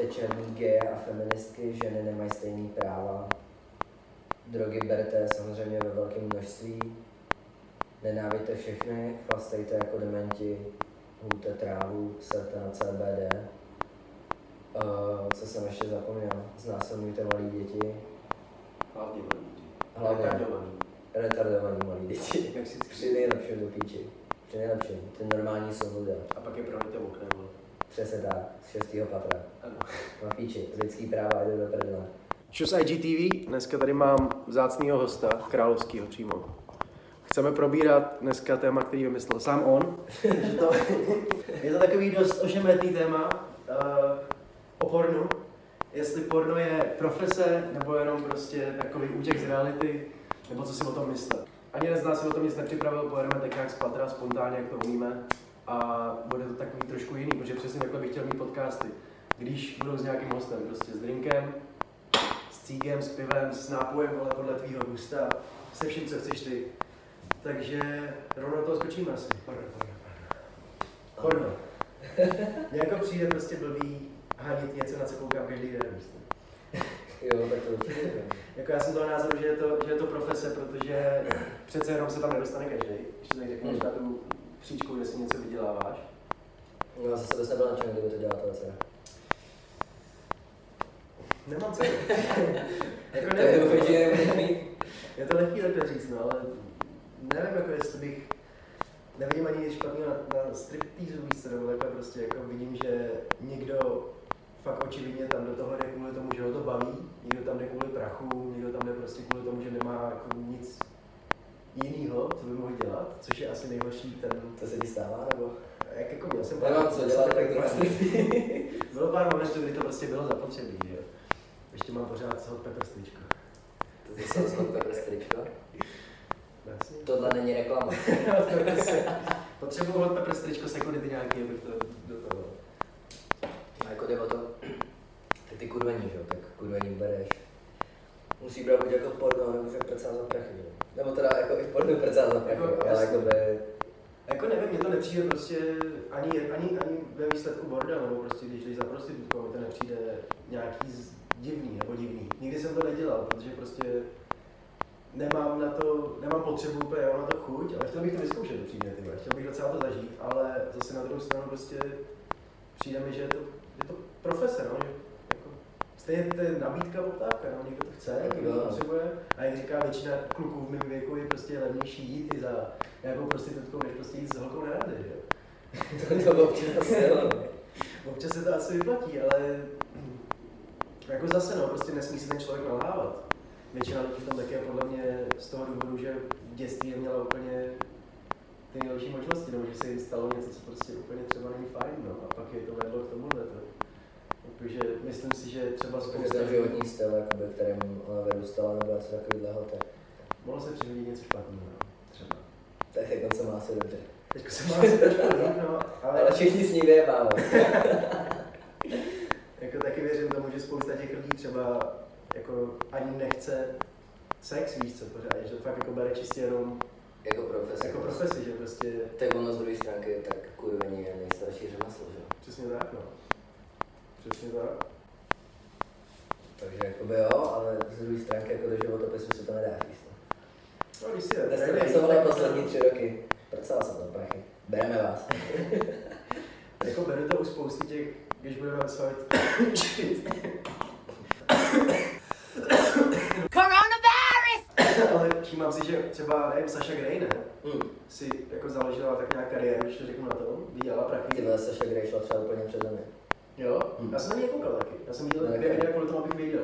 že černý gay a feministky ženy nemají stejný práva. Drogy berte samozřejmě ve velkém množství. Nenávidíte všechny, chlastejte jako dementi, hůjte trávu, serte na CBD. Co jsem ještě zapomněl? Znásilňujte malý děti. Hlavně malý děti. Retardovaný malý děti. Jak si nejlepší do píči. Při nejlepší. Ten normální jsou lidé. A pak je prohojte oknem. Přesně tak. Z 6. patra. Ano. Na píči. Lidský práva jde do prdla. Čus IGTV. Dneska tady mám vzácnýho hosta, královskýho přímo. Chceme probírat dneska téma, který vymyslel sám on. Je to takový dost ošemetný téma o pornu. Jestli porno je profese, nebo jenom prostě takový útěk z reality, nebo co si o tom myslel. Ani jeden z nás si o tom nic nepřipravil, pojedeme tak nějak z patra, spontánně, jak to umíme. A bude to takový trošku jiný, protože přesně takhle bych chtěl mít podcasty. Když budou s nějakým hostem, prostě s drinkem, s cígem, s pivem, s nápojem, ale podle tvýho gusta, se vším, co chceš ty. Takže rovnou toho skočíme asi. Porno. Nějako přijde prostě blbý hanit něco, na co koukám každý den. Jo, tak to určitě. Jako já jsem toho názoru, že je to profese, protože přece jenom se tam nedostane každý. Ještě tak řekneš na tu příčku, kde si něco vyděláváš. No, zase bys nebyl nadšený, kdyby to dělal tohle celé. Nemám co. Jako nevím. Je to lehký takhle říct, no, ale nevím, jako jestli bych... Nevidím ani špatného na striptýzu víc, nebo takhle prostě jako vidím, že někdo fakt očividně tam do toho jde kvůli tomu, že ho to baví, někdo tam jde kvůli prachu, někdo tam jde prostě kvůli tomu, že nemá jako nic jinýho, co by mohl dělat, což je asi nejhorší ten... To se ti stává, nebo? Jak jako měl jsem... Nemám co dělat, tak to vlastně... Bylo pár momentů, kdy to prostě bylo zapotřebí, že jo? Ještě mám pořád hot pepper stričko. To zase hot pepper stričko? Tohle není reklama. Potřebuji hot pepper stričko, sekundy nějaký, abych to do toho... A jako jde o to, tak ty kurvení, že jo, tak kurvení bereš. Musí brát buď jako porno, nebo prcát za prachy, že jo. Nebo teda jako i v pornu prcát za prachy, jako, ale jako by... Jako nevím, mě to nepřijde prostě ani ve výsledku bordel, nebo prostě když jdeš za prostitutkou, mi to nepřijde nějaký divný, nebo divný. Nikdy jsem to nedělal, protože prostě nemám na to, nemám potřebu úplně, mám na to chuť, ale chtěl bych to vyzkoušet, to přijde, tyhle. Chtěl bych docela to zažít, ale zase na druhou stranu prostě přijde mi, že je to profese, no, že jako, stejně to je nabídka, poptávka, no, někdo to chce, někdo to potřebuje. A jak říká většina kluků v mém věku, je prostě levnější jít i za nějakou prostitutkou, než prostě jít s holkou na rande, že jo? To občas jo. Občas se to asi vyplatí, ale jako zase, no, prostě nesmí se ten člověk nalhávat. Většina lidí v tom taky je podle mě z toho důvodu, že v dětství neměla úplně ty nejlepší možnosti, nebo že se jim stalo něco, co prostě úplně třeba není fajn, no, a pak je to vedlo k tomuhle, to. Takže myslím si, že třeba spousta... To je životní styl, jakoby, kterému ona vyrůstala, nebyla co takovýhleho, tak... Mohlo se přihodit něco špatného, no, třeba. Tak teď se má asi dobře. Teďko se má asi dobře, no, ale všichni s ní vyjebáme. Jako taky věřím tomu, že spousta těch lidí třeba jako ani nechce sex, víš co, pořád, že to fakt jako bere čistě jenom Jako profesi, že prostě... Tak ono z druhé stránky, tak kurvení je nejstarší řemeslo, že? Přesně tak, no. Přesně tak. Takže jakoby jo, ale z druhé stránky, jako do životopisu si to nedá říct. No, když si to nejde. Poslední 3 roky. Prcala jsem to, prachy. Bereme vás. Jako beru to u spousty těch, když budeme slavit... Ale všímám si, že třeba, nevím, Sasha Grey, ne? Si jako založila tak nějak kariéru, když to řeknu na tom, vydělala prachy. Tyhle Sasha Grey šla třeba úplně přede mě. Jo? Já jsem na něj koukal taky. Já jsem viděl dvě videa kvůli tomu, abych věděl.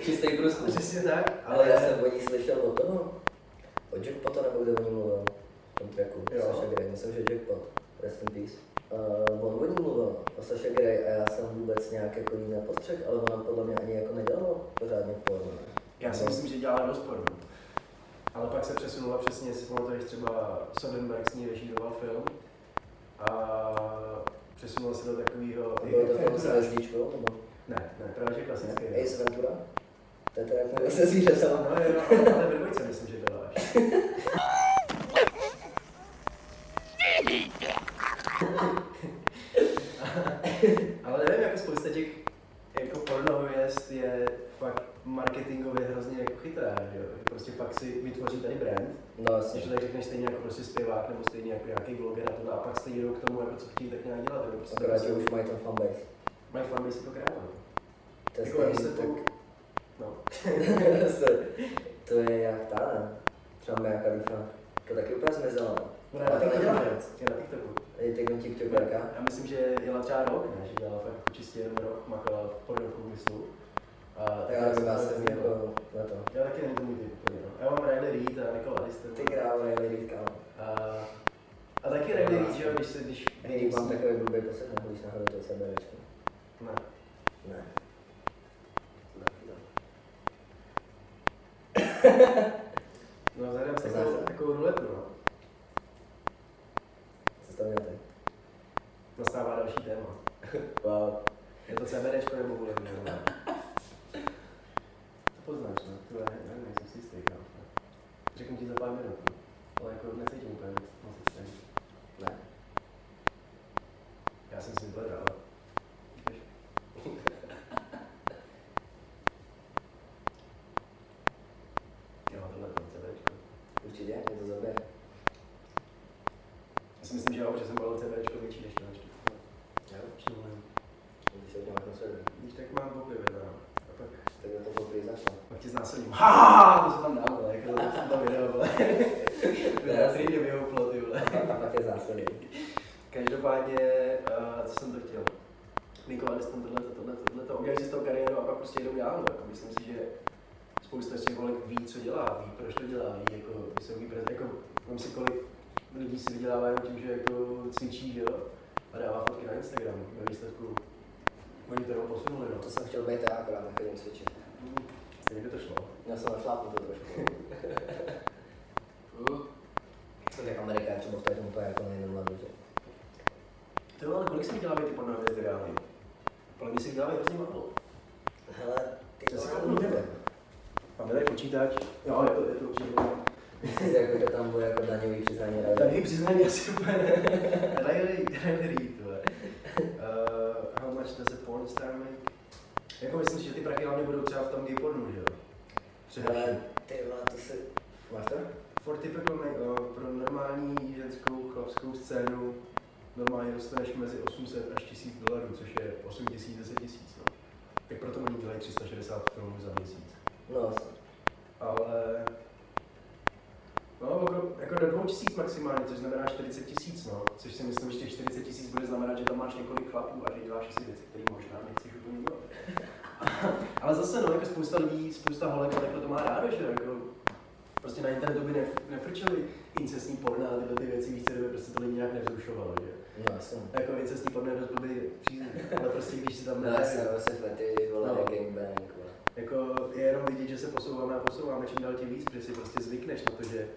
Čistý průzkum. Přesně tak. Ale já jsem o ní slyšel o toho. O Jackpotu, nebo kde o ní mluvil v tom tracku. Sasha Grey, myslím, že Jackpot. Rest in peace. On o ní mluvil, o Sasha Grey, a já jsem vůbec nějak jako ní nepostřehl, ale ona podle mě ani jako nedělala pořádně porno. Já si myslím, že dělala rozpor, ale pak se přesunula přesně, si pamatuješ třeba Soderbergh s ní režíroval film a přesunula se do takového... Bylo to film s hvězdičkou? Ne, právě že klasické. Ace Ventura? To je to jak měl se zvíře sama. No jo, ale ve dvojce myslím, že byla až. Ale nevím, jak spousta těch jako pornohvězd je fakt marketingově hrozně jako chytrá, že jo? Prostě fakt si vytvoří tady brand. No jasně. Že tak řekneš stejně jako prostě zpěvák nebo stejně jako nějaký bloger na tohle a pak stejně jdou k tomu, jako co chtějí tak nějak dělat. Akorát prostě už mají ten fanbase. Mají fanbase jako kráva. To je jako stejný, tak... No. To je jak ta, ne? Třeba nějaká výfra. To taky úplně zmizela. No, a to nedělá věc. Je na TikToku. Je takhle TikTokerka. Já myslím, že jela třeba rok, ne? Že dělala fakt čistě jenom rok, makala v podobnou průmyslu. Já bych vás jsem jako na to. Já taky není to můj typ. Já mám Riley Reid a Nicole Addison. Ty krávo Riley Reid, kámo. A taky Riley Reid, že jo, když se když... Hej, mám takové blbý poslední, když nahoru to CBVčku. Ne. Ne. No, zahrám se takovou ruletu, no. Co tam měl teď? Nastává další téma. Wow. Je to CBDčko nebo vůbec nevím. To poznáš, ne? Tyhle, nevím, jsem si jistý, kámo. Řeknu ti za pár minut, ale jako necítím úplně moc jistý. Ne. Já jsem si tohle dal. Haaa, to se tam dá, vole, jako to jsem tam video, vole. Já si mě vyhouplo, ty vole. A pak je zásadní. Každopádně, co jsem to chtěl? Nikovali jste tam tohleto, udělali si z toho kariéru a pak prostě jdou dál, jako myslím si, že spousta těch volek ví, co dělá, ví, proč to dělá, ví, jako, vysoký prez, jako, mám si kolik lidí si vydělává jenom tím, že jako cvičí, jo, a dává fotky na Instagram, ve výsledku, oni to jenom posunuli, no. To jsem chtěl být já, akorát nechodím cvičit. Stejně by to šlo. Já jsem našlápl to trošku. Tak Amerika je třeba v této úplně jako nejnormální, že? To jo, ale kolik si vydělávají ty pornohvězdy reálně? Podle mě si vydělávají hrozně málo. Hele, ty to málo nevím. Máme tady počítač? Jo, je to určitě bylo. Myslíš, jako, že tam bude jako daňový přiznání rádi? Daňový přiznání asi úplně ne. Rádi, tohle. How much does a porn star make? Jako myslím si, že ty prachy hlavně budou třeba v tom gay pornu, že jo? Ale ty vole, to si... Máš to? For typical, pro normální ženskou chlapskou scénu normálně dostaneš mezi 800 až 1000 dolarů, což je 8000, 10 tisíc, no. Tak proto oni dělají 360 filmů za měsíc. No asi. Ale... No, jako do 2000 maximálně, což znamená 40 000, no. Což si myslím, že těch 40 000 bude znamenat, že tam máš několik chlapů a že děláš asi věci, které možná nechceš úplně dělat. Ale zase, no, jako spousta lidí, spousta holek, jako to má rádo, že jako... Prostě na internetu by nefrčeli incestní porna a tyhle ty věci, víc se prostě to lidi nějak nevzrušovalo, že? No, jasně. Jako incestní porna je prostě blbý přízný, ale prostě když si tam... No, jasně, prostě fety, vole, gangbang. Jako je jenom vidět, že se posouváme čím dál tím víc, protože si prostě zvykneš na to, že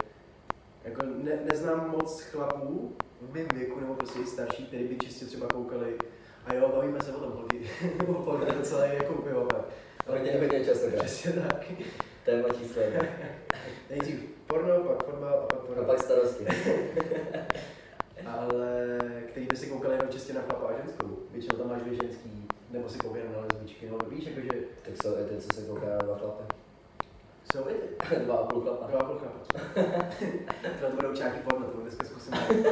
jako neznám moc chlapů v mém věku nebo prostě starší, který by čistě třeba koukali a jo, bavíme se o tom holky, nebo porno docela je koupivové. Hodně často, tak. Přesně tak. Téma číslo 1. Nejdřív porno, pak fotbal a pak porno. A pak starosti. Ale který by si koukali jenom čistě na chlapa a ženskou, většinou tam máš dvě ženský. Nebo si koukám na lesbičky, no víš, jakože... Tak jsou i ty, co se kouká na dva chlapy. Jsou i ty? 2,5 chlapa. 2,5 chlapa. Tohle to budou čáky porno, to dneska zkusím najít.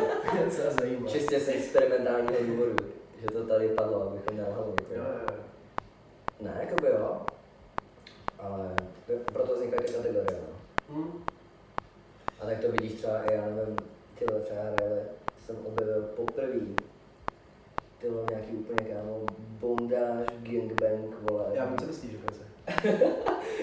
Co nás zajímá. Čistě z experimentálního důvodu, že to tady padlo, abychom měli hlavu. Jo. Ne, jakoby jo. Ale proto vznikají ty kategorie, no. A tak to vidíš třeba, já nevím, tyhle třeba hrále jsem objevil poprvý. Ty mám nějaký úplně, kámo, bondáž, gangbang, vole. Já vím, co myslíš dokonce.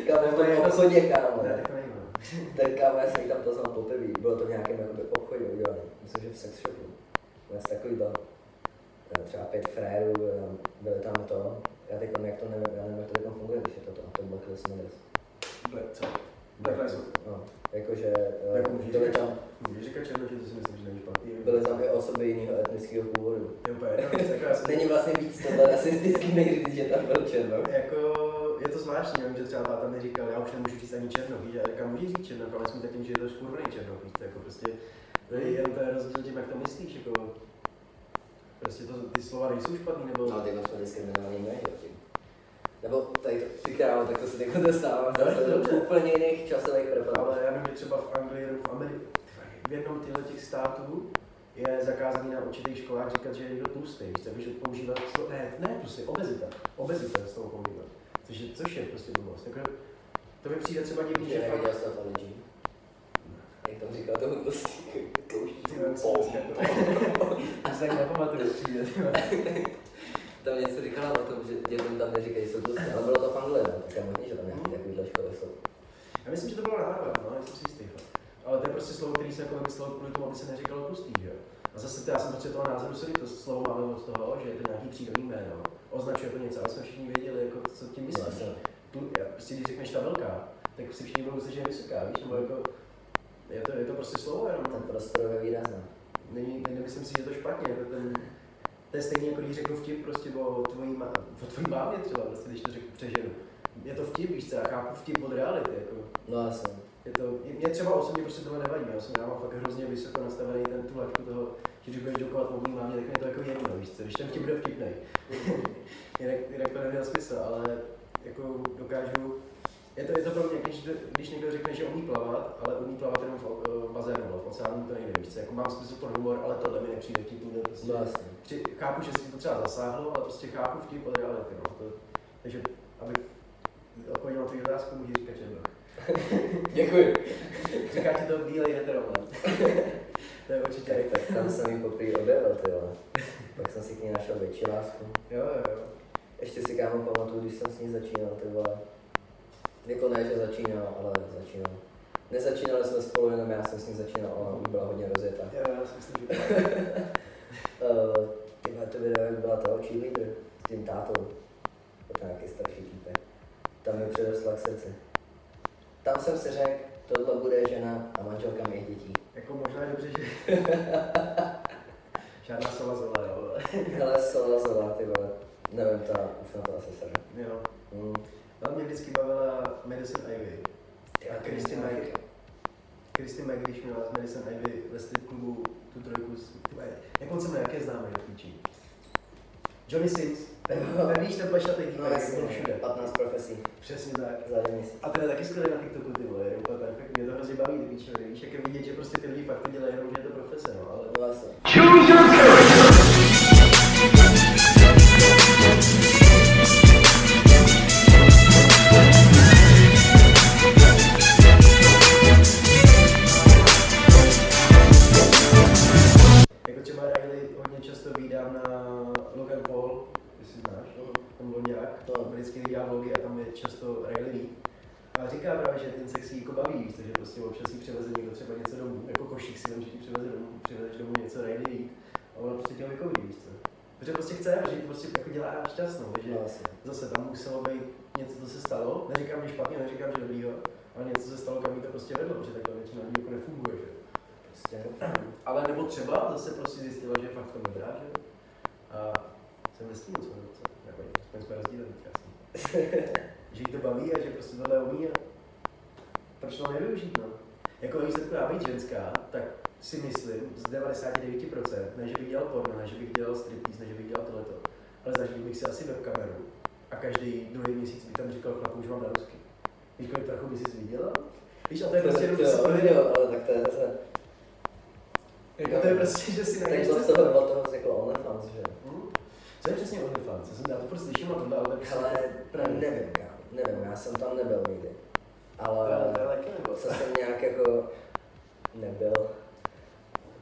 Kámo, v tom obchodě, kámo. Ne, tak nejmám. Tak kámo, já jsem tam poznal poprvé. Bylo to v nějakém obchodě udělané. Myslím, že v sex shopu. Něco takový byl. Třeba 5 frérů, byly tam to. Já teď jak to nevím, já nevím, jak to teď funguje, když je to Black Lives Matter. Black co? Black Lives Matter. No, jakože... Můžeš říkat černou, že to si myslím, že není špatný. Byly tam i osoby jiného etnického původu. Není vlastně víc tohle rasistický nejryt, že tam byl černou. Jako, je to zvláštní, nevím, že třeba táta mi říkal, já už nemůžu říct ani černou, víš, já říkám, můžeš říct černou, ale jsme takým, že je to skurvený černou, víš, jako prostě, jen to je rozdíl tím, jak to myslíš, jako, prostě to, ty slova nejsou špatný, nebo... No, ty to jsou diskriminální nebo tady ty králo, tak to se někdo dostávám. To úplně jiných časových preparátů. Ale já nevím, třeba v Anglii nebo v Americe, v jednom těch států je zakázaný na určitých školách říkat, že je někdo tlustý. Chceš používat slovo, ne tlustý, obezita. Obezita je z toho používat. Což je prostě blbost. To mi přijde třeba divný, že fakt... Jak tam říkal toho tlustý, tlouští pom. To se tak nepamatuju, přijde. Tam něco říkala o tom, že dětem tam neříkají, že jsou tlustí, ale bylo to v Anglii, tak já možný, že tam nějaký takovýhle školy jsou. Já myslím, že to bylo na Harvard, no, nejsem si jistý. Ale to je prostě slovo, který se jako vymyslel kvůli tomu, aby se neříkalo tlustý, že jo? A zase já jsem prostě toho názoru se to slovo máme od toho, že je to nějaký přírodní jméno, označuje to něco, ale jsme všichni věděli, jako, co tím myslíš. Prostě když řekneš ta velká, tak si všichni budou myslet, že je vysoká, víš? Nebo jako, je to prostě slovo jenom. Ten prostor je výrazná. Nemyslím si, že je to špatně. To je stejně, jako když řeknu vtip prostě o tvojí mámě třeba, prostě, když to řeknu přeženu. Je to vtip, víš co, já chápu vtip od reality. Jako. No jasně. Mě třeba osobně prostě tohle nevadí, já mám fakt hrozně vysoko nastavený ten tu laťku toho, když budeš dokovat o mý mámě, tak mě to jako jedno, víš co, když ten vtip bude vtipnej. Jinak to neměl smysl, ale jako dokážu, je to pro mě, když někdo řekne, že umí plavat, ale umí plavat jenom v bazénu, v oceánu to nejde, víš co, jako mám smysl pro humor, ale tohle mi nepřijde vtipný, prostě, chápu, že si to třeba zasáhlo, ale prostě chápu vtip od reality, takže abych odpověděl na tvůj otázku, můžu říkat, že děkuji. Říká ti to bílej heteroman. To je určitě tak. Tam jsem ji poprvé objevil, ty vole. Pak jsem si k ní našel větší lásku. Jo. Ještě si kámo pamatuju, když jsem s ní začínal, ty vole. Jako ne, že začínal, ale začínal. Nezačínali jsme spolu, jenom já jsem s ní začínal, ona byla hodně rozjetá. Jo, jsem si říkal. Tyhle to video, jak byla toho cheerleader s tím tátou. To je nějaký starší týpek. Tam mi přirostla k srdci. Tam jsem si řekl, tohle bude žena a manželka mých dětí. Jako možná dobře, že... Žádná solazola, jo? Ale solazola, ty vole. Nevím, ta už na to asi se ne. Jo. Ale mě vždycky bavila Madison Ivy. A Kristy Meg. Kristy Meg, když měla Madison Ivy ve strip klubu tu trojku s... Jak on se mne, jaké známe, jak píčí? Johnny Sins. Ten víš, ten plešatý týpek, no, jak byl všude. 15 profesí. Přesně tak. Zároveň si. A ten je taky skvělý na TikToku, ty vole, je úplně perfektní. Mě to hrozně baví, ty víš, víš, jak je vidět, že prostě ty lidi fakt to dělají, jenom že je to profese, no, ale to vlastně. Jako třeba Riley hodně často vídám na Logan Paul, jestli znáš, ten blondiák, to vždycky dělá vlogy a tam je často Riley. A říká právě, že ten sex jí jako baví, víš, že prostě občas jí převeze někdo třeba něco domů, jako košík si tam, že ti přivezeš domů něco Riley a ona prostě těho vykoudí, víš co. Protože prostě chce, že prostě jako dělá šťastnou, že zase tam muselo být něco, co se stalo, neříkám, že špatně, neříkám, že dobrýho, ale něco se stalo, kam jí to prostě vedlo, protože takhle většina lidí jako nefunguje, že? Prostě. Ale nebo třeba zase prostě zjistila, že je fakt v tom dobrá, že? A jsem nesmím, co nebo aspoň jsme rozdílení, krásný. Že jí to baví a že prostě tohle umí a proč to nevyužít, no? Jako když se taková být ženská, tak si myslím z 99%, ne že bych dělal porno, ne že bych dělal striptease, ne že bych dělal tohleto, ale zažil bych si asi webkameru a každý druhý měsíc bych tam říkal chlapu, už mám na rusky. Víš, kolik trochu by jsi viděla? Víš, a to je prostě jenom se prověděl. Ale tak to je zase... Jako to je prostě, že si najdeš cesta. Tak to toho řekl OnlyFans, že? Co je přesně OnlyFans? Já jsem to prostě slyším a tohle, ale... Hele, nevím, já jsem tam nebyl nikdy. Ale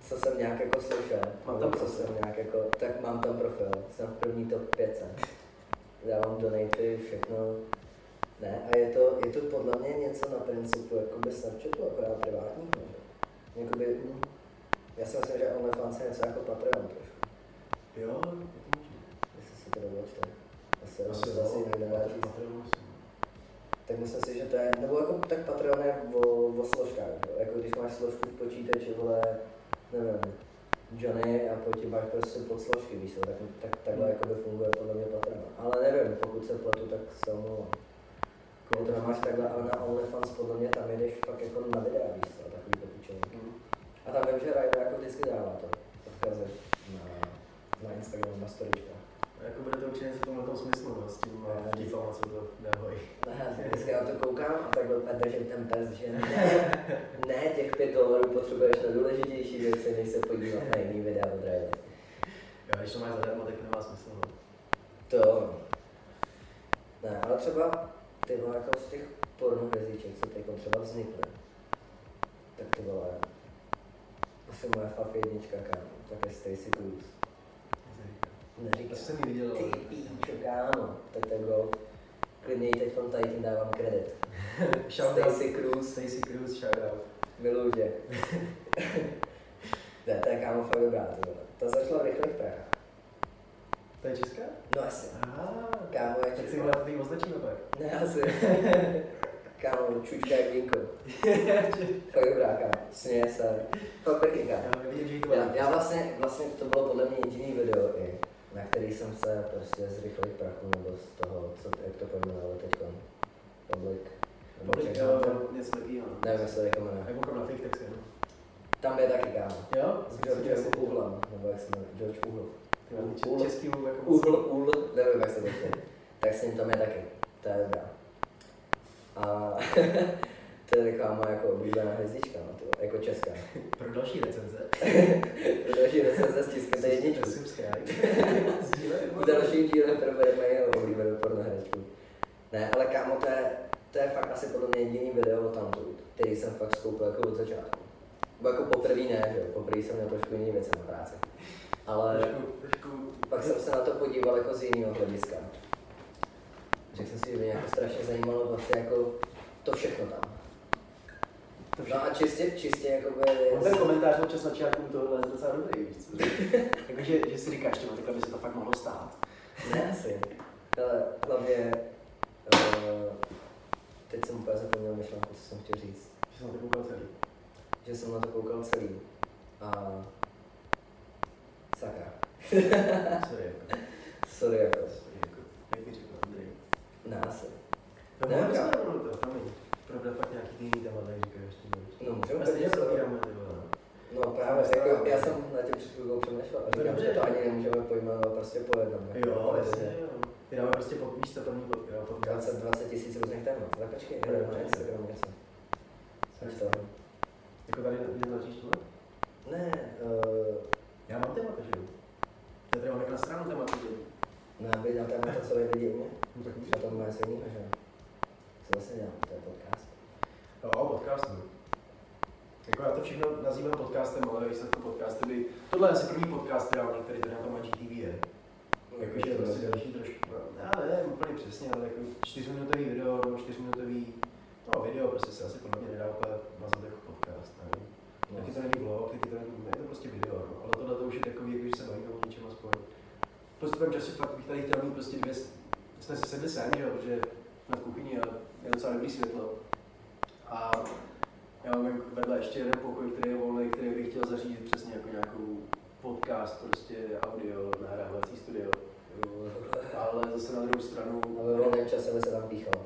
co jsem nějak jako slyšel, tak mám tam profil, jsem v první top 500. Dávám donaty, všechno. Ne, a je to podle mě něco na principu, jakoby Snapchatu, akorát privátního. Jakoby, já si myslím, že OnlyFans je něco jako Patreon trošku. Jo, to může. Jestli se to dovolte. Asi nejdá říct. Tak myslím si, že to je, nebo jako tak Patreon je o složkách, jako když máš složku v počítači, vole, nevím, Johnny a potom máš prostě podsložky, víš co, tak takhle jakoby funguje podle mě Patreon. Ale nevím, pokud se platu, tak se omlouvám. Když to máš takhle, ale na OnlyFans podle mě tam jedeš fakt jako na videa, víš co, takový popičeník. A tam vím, že Ryder jako vždycky dává to, odkazy na Instagramu, na storyčkách. Jako bude to určitě něco v tomhle tom smyslu, s tím difamacím to. vždycky na to koukám a tak úplně držím ten pes, že ne, těch $5 potřebuješ na důležitější věci, než se podívat na jiný videa od ráně. Jo, když to máš zadarmo, tak nemá smysl. To. Ne, ale třeba ty byla jako z těch pornohvězdiček, co teď třeba vznikly. Tak to byla asi moje fakt jednička, kámo, tak je Stacy Cruz. Neříkám. To jsem ji viděl. Ty píčo, kámo, tak go. Klidně ji teď tady tím dávám kredit. Stacy Cruz, shoutout. Miluji tě. Ne, to je kámo fakt dobrá, to byla. Ta začala v rychlých prachách. To je česká? No asi. Kámo je česká. Tak si byla v tým označíme pak. Ne, asi. Kámo, čučka jak vínko. Fakt dobrá, kámo. Směje se. Fakt pěkný, kámo. Já vlastně to bylo podle mě jediný video, na který jsem se prostě z rychlých prachů nebo z toho, co, jak to pojmenovalo teďko, public, něco takového. Nevím, jestli to jmenuje. Jak koukám na TikTok, jo? Tam je taky, kámo. Jo? S Georgem Uhlem, nebo jak se jmenuje, George Uhl. Český Uhl, jako moc. Uhl, nevím, jak se to jmenuje. Tak s ním tam je taky, to je dobrá. A to je taková moje jako oblíbená hvězdička, jako česká. Pro další recenze. Pro další recenze stisknete jedničku. V dalším díle probereme jeho oblíbenou pornohračku. Ne, ale kámo, to je fakt asi podle mě jediný video tamtud, který jsem fakt skoupil jako od začátku. Bo jako poprvý ne, že? Poprvý jsem měl trošku jiný věc na práci. Ale pak jsem se na to podíval jako z jiného hlediska. Řekl jsem si, že mě jako strašně zajímalo vlastně jako to všechno tam. No a čistě jakoby... On ten komentář občas na čákům tohle je docela dobrý, víš co? Takže že si říkáš, že takhle by se to fakt mohlo stát. Ne asi, ale hlavně... teď jsem úplně zapomněl myšlenku, co jsem chtěl říct. Že jsem na to koukal celý. A... Sakra. Sorry jako. Jak bych řekl, Andrej? Ne asi. No ne, já to, promiň. Pravda fakt nějaký ty jiný témat, tak říkáš ty věci. No můžeme být probíráme ty vole. No právě, jako já jsem na tě před chvilkou přemýšlel a říkám, že to ani nemůžeme pojmenovat prostě po jednom. Jo, jasně jo. Ty dáme prostě po místo první podcast. 20 000 různých témat, tak počkej, na Instagramu něco. Což to? Jako tady nezlačíš tohle? Ne, já mám témata, že jo? Já tady mám jak na stranu témata, že jo? No já bych dal témata, co lidi u mě. No tak můžeš. A to moje silní, že jo? Co vlastně dělám? To je podcast? No, podcast. Jako já to všechno nazývám podcastem, ale výsledku podcasty by... Tohle je asi první podcast, který tady na tom IGTV je. Jakože je prostě další trošku... No, ne, úplně přesně, ale jako 4minutový video nebo 4minutový... No, video prostě se asi podle mě nedá úplně nazvat jako podcast, nevím. Taky to není vlog, taky to není... Je to prostě video, no. Ale tohle to už je takový, jakože se bavíme o něčem aspoň. Prostě v tom času fakt bych tady chtěl mít prostě dvě... Jsme se sedli sem, že jo, protože na kuchyni a je docela dobrý světlo. A já mám vedle ještě jeden pokoj, který je volný, který bych chtěl zařídit přesně jako nějakou podcast, prostě audio, nahrávací studio. Ale zase na druhou stranu... Ale volným časem se tam píchal.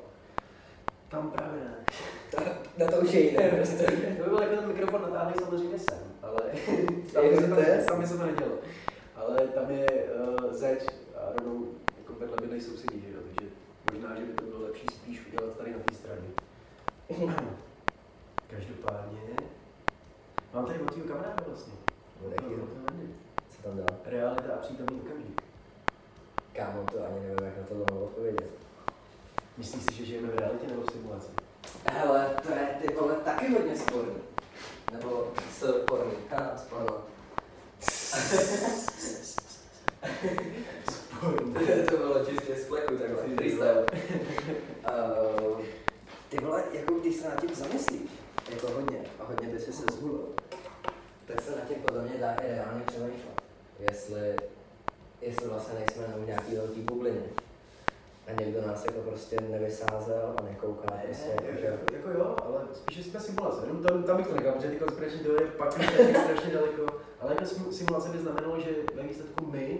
Tam právě ne. Na to už je jiné prostě. To by byl jako ten mikrofon natáhlý samozřejmě sem, ale tam se to nedělo. Ale tam je zeď a rovnou jako vedle bydlej sousedí, že jo, takže možná, že by to bylo lepší spíš udělat tady na té straně. Každopádně... Mám tady od tvýho kamaráda vlastně. Co tam dělá? Realita a přítomný okamžik. Kámo, to ani nevím, jak na tohle mám odpovědět. Myslíš si, že žijeme v realitě nebo v simulaci? Hele, to je ty vole taky hodně sporný. Nebo sporný. Sporno. To bylo čistě z pleku, takhle, freestyle. Ty vole, jako když se nad tím zamyslíš, jako hodně, a hodně by si se zhulil, tak se nad tím podle mě dá i reálně přemýšlet. Jestli vlastně nejsme jenom v nějaký velký bublině. A někdo nás jako prostě nevysázel a nekoukal prostě. Jako jo, ale spíš jsme simulace, jenom tam bych to nekal, protože ty konspirační teorie pak už je strašně daleko. Ale jako simulace by znamenalo, že ve výsledku my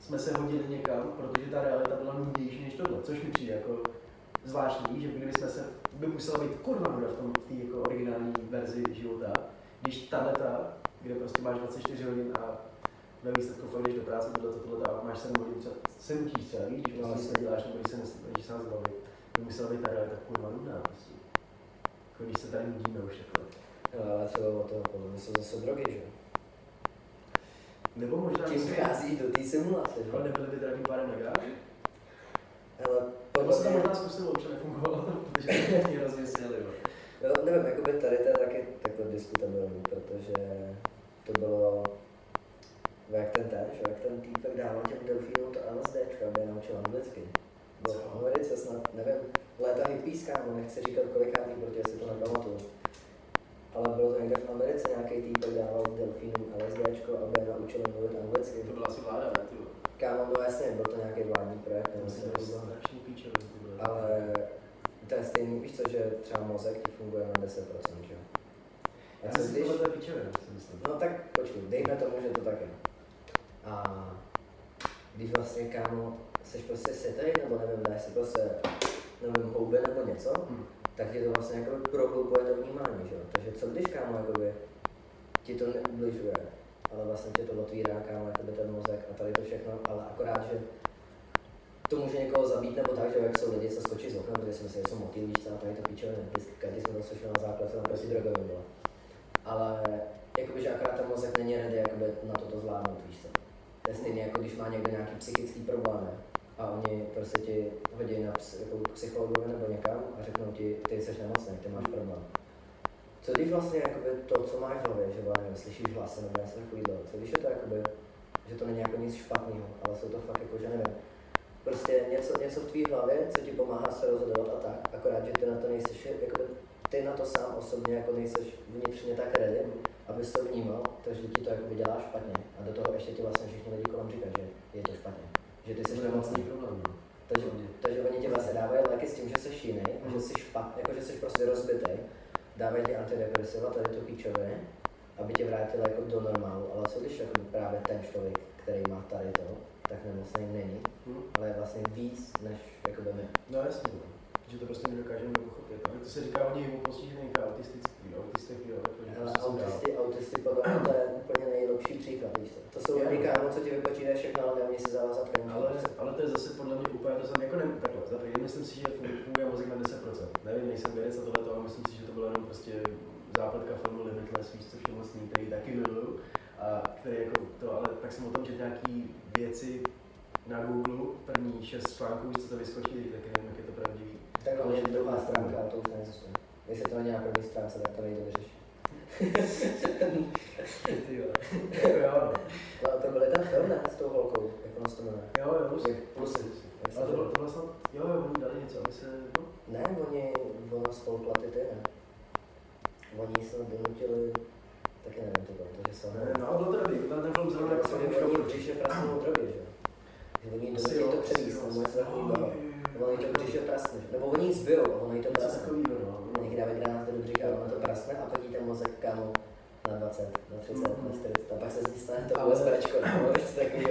jsme se hodili někam, protože ta realita byla nudnější než tohle, což mi přijde jako zvláštní, že by musela být kurva nuda v té jako originální verzi života, když tato, kde prostě máš 24 hodin a ve výsledku fakt jdeš do práce, tohle, máš 7 hodin třeba, 7 tíž třeba, víš, že vlastně děláš, nebo když se nezbavit. by musela být ta realita kurva nudná prostě. Když se tady nudíme už takhle. Ale podle mě jsou zase drogy, že? Nebo možná... Tím vchází do té simulace, že? Ale nebyly by teda tím pádem na gáži? Nebo se to možná zkusilo, už nefungovalo, protože to mě rozvěsili, jo. No, nevím, jakoby tady to je taky takhle diskutabilní, protože to bylo... Jak ten týpek dával těm delfínům to LSDčka, kde je naučil anglicky. Bylo v Americe snad, nevím, léta hypískámo, nechci říkat kolikátý, protože si to nepamatuju. Ale bylo to někde v Americe, nějaký týpek dával delfínům LSDčko, aby je naučil mluvit anglicky. To byla asi vláda, ne? Kámo, no jasně, byl to nějaký vládní projekt, nebo se to bylo strašný píče. Ale to je stejný, víš co, že třeba mozek ti funguje na 10%, že jo? Já si myslím, že to je píčevina, si myslím. No tak počkej, dejme tomu, že to tak je. A když vlastně, kámo, seš prostě setej, nebo nevím, dáš si prostě, nevím, hoube nebo něco, tak ti to vlastně jakoby prohlubuje to vnímání, že jo? Takže co když, kámo, jakoby ti to neubližuje, ale vlastně tě to otvírá, kámo, jakoby ten mozek a tady to všechno, ale akorát, že to může někoho zabít, nebo tak, že jak jsou lidi, co skočí z okna, protože si myslí, že jsou motýlí, víš co, a tady to píčoviny, každý jsme to slyšeli na základce, tam prostě drogovým bylo. Ale jakoby, že akorát ten mozek není ready, jakoby na toto zvládnout, víš co. To je stejný, jako když má někdo nějaký psychický problém a oni prostě ti hodí na psychologovi nebo někam a řeknou ti, ty jsi nemocný, ty máš problém. Co když vlastně jakoby to, co máš v hlavě, že nevím, slyšíš hlasy nebo něco takového, co když je to jakoby, že to není jako nic špatného, ale jsou to fakt jako, že nevím. Prostě něco v tvý hlavě, co ti pomáhá se rozhodovat a tak, akorát, že ty na to nejseš, jakoby, ty na to sám osobně jako nejseš vnitřně tak ready, abys to vnímal, takže ti to jako dělá špatně. A do toho ještě ti vlastně všichni lidi kolem říkají, že je to špatně. Že ty jsi nemocný problém. Takže oni ti vlastně dávají léky s tím, že jsi jiný, že jsi špatný, jako že jsi prostě rozbitej. Dávají ti antidepresiva, tady to píčoviny, aby tě vrátili jako do normálu. Ale co když jako právě ten člověk, který má tady to, tak nemocný není, ale je vlastně víc než jako my. No jasně. Že to prostě nedokážeme pochopit. To se říká hodně jim postižených autistických. Autisti podle mě to je úplně nejlepší příklad, víš co? To jsou kámo, co ti vypočítají všechno, ale neumí si zavázat peníze. Ale to je zase podle mě úplně to samé, jako nevím takhle. Myslím si, že funguje mozek na 10%. Nevím, nejsem vědec na tohleto, ale myslím si, že to bylo jenom prostě zápletka filmu Limitless, víš co všem vlastní, který taky miluju. A který jako to, ale tak jsem o tom četl nějaký věci na Google, první 6 článků, co to vyskočí, tak nevím, jak je to pravdivý. Tak ale je to druhá stránka, ale to už neexistuje. Když se to není na první stránce, tak to nejde vyřešit. Ty jo. Jo. To byl ten film s tou holkou, jak ono se to jmenuje. Jo, Plusy. Ale to bylo snad, jo, oni dali něco, aby se... Ne, ono spolkla ty ty, ne. Oni se donutili, taky nevím, to bylo, takže se... No a bylo to dobrý, ten film zrovna jak se vyšlo, když je prasnou odrobě, že jo. Oni donutili to předjíst, nebo něco takový baví. Ono jí to břiše prasne, nebo oni jí zbyl, ono jí to prasne. Někdy dáme granát, ten břicha, ono to prasne a pak jí ten mozek kámo na 20, na 30, na 40 a pak se stane to USBčko nebo něco takového.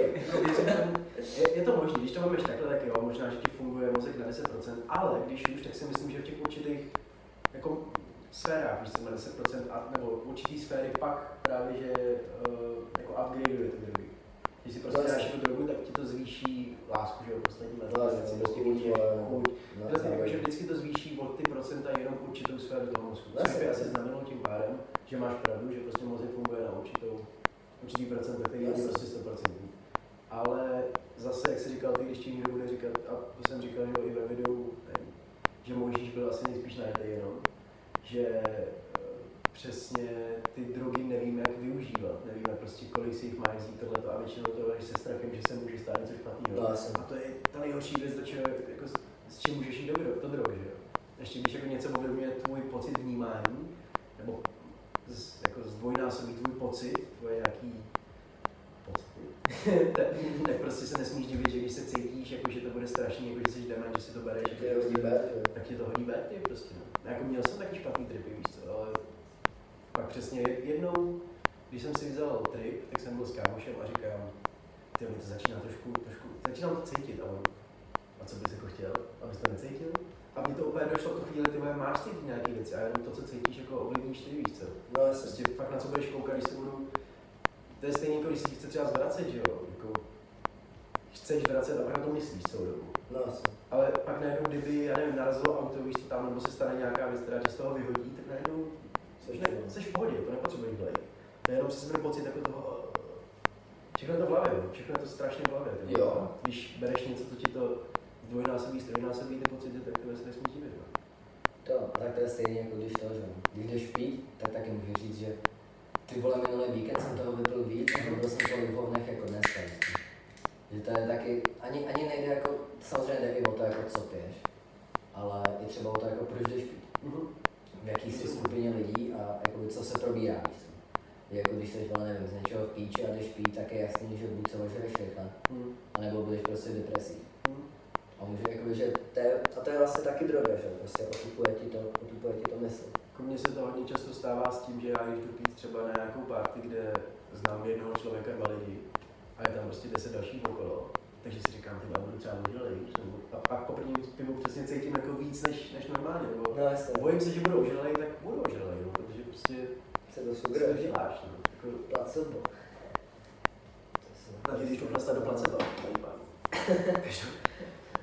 Je to možné, když to máme ještě takhle, tak jo, možná, že ti funguje mozek na 10%, ale když už, tak si myslím, že v těch určitých jako sférách, když jsme na 10% a, nebo určitý sféry, pak právě, že jako upgradeuje to druhý. Když si prostě dáš tu drogu, tak ti to zvýší lásku, že jo, poslední leta, si prostě vidí, že vždycky to zvýší o ty procenta jenom určitou sféru toho mozku. Což by asi znamenalo tím pádem, že máš pravdu, že prostě mozek funguje na určitý procent, který je prostě 100%. Ale zase, jak jsi říkal, ty když ti někdo bude říkat, a to jsem říkal, že i ve videu, že Mojžíš byl asi nejspíš najetej jenom, že přesně ty drogy nevíme, jak využívat, nevíme prostě, kolik si jich má vzít tohleto a většinou to jdeš se strachem, že se může stát něco špatného. A to je ta nejhorší věc, jako, s čím můžeš jít do drogy, že jo? Ještě když jako něco ovlivňuje tvůj pocit vnímání, nebo jako zdvojnásobí tvůj pocit, tvoje nějaký pocity, tak prostě se nesmíš divit, že když se cítíš, jako, že to bude strašný, jako, že jsi dement, že si to bereš, tak tě to hodí bert, je prostě. No, jako měl jsem taky špatný tripy, víš co, ale pak přesně jednou, když jsem si vzal trip, tak jsem byl s kámošem a říkám, ty mi to začíná trošku, začínám to cítit, a co bys jako chtěl, abys to necítil? A mi to úplně došlo v tu chvíli, ty máš cítit nějaké věci a jenom to, co cítíš, jako ovlivníš ty víc, co? No jasně. Prostě fakt na co budeš koukat, když se budu, to je stejně jako když si chce třeba zvracet, že jo? Jako, chceš vracet a pak na to myslíš celou dobu. No jasně. Ale pak najednou, kdyby, já nevím, narazilo auto, víš co tam, nebo se stane nějaká věc, která tě z toho vyhodí, tak najednou jsi v pohodě, to nepotřebuje blej. Nejenom si bude pocit jako toho, všechno je to v hlavě, všechno je to strašně v hlavě. Jo. Když bereš něco, co ti to dvojnásobí, strojnásobí, ty pocity, tak to se nesmí divit. Tak to je stejně jako když to, že když jdeš pít, tak taky můžeš říct, že ty vole, minulý víkend jsem toho vypil víc a byl jsem to v lihovnech jako dneska. Že to je taky, ani nejde jako, samozřejmě nejde o to jako co piješ, ale i třeba o to jako proč jdeš pít. V jaký jsi skupině lidí a jako co se probírá. Jako když jsi vole, nevím, z něčeho v píči a jdeš pít, tak je jasný, že buď se ožereš všechna, anebo budeš prostě v depresí. A může jakoby, že to je vlastně taky droga, že prostě otupuje ti to mysl. Jako mně se to hodně často stává s tím, že já jdu pít třeba na nějakou party, kde znám jednoho člověka, dva lidi a je tam prostě 10 dalších okolo. Takže si říkám, ty budu třeba udělej, a pak po prvním pivu přesně cítím jako víc než normálně, nebo no, bojím se, že budou oželej, tak budou oželej, no, protože prostě se to děláš, no. Jako placebo. A ty jdeš to plastat do placebo.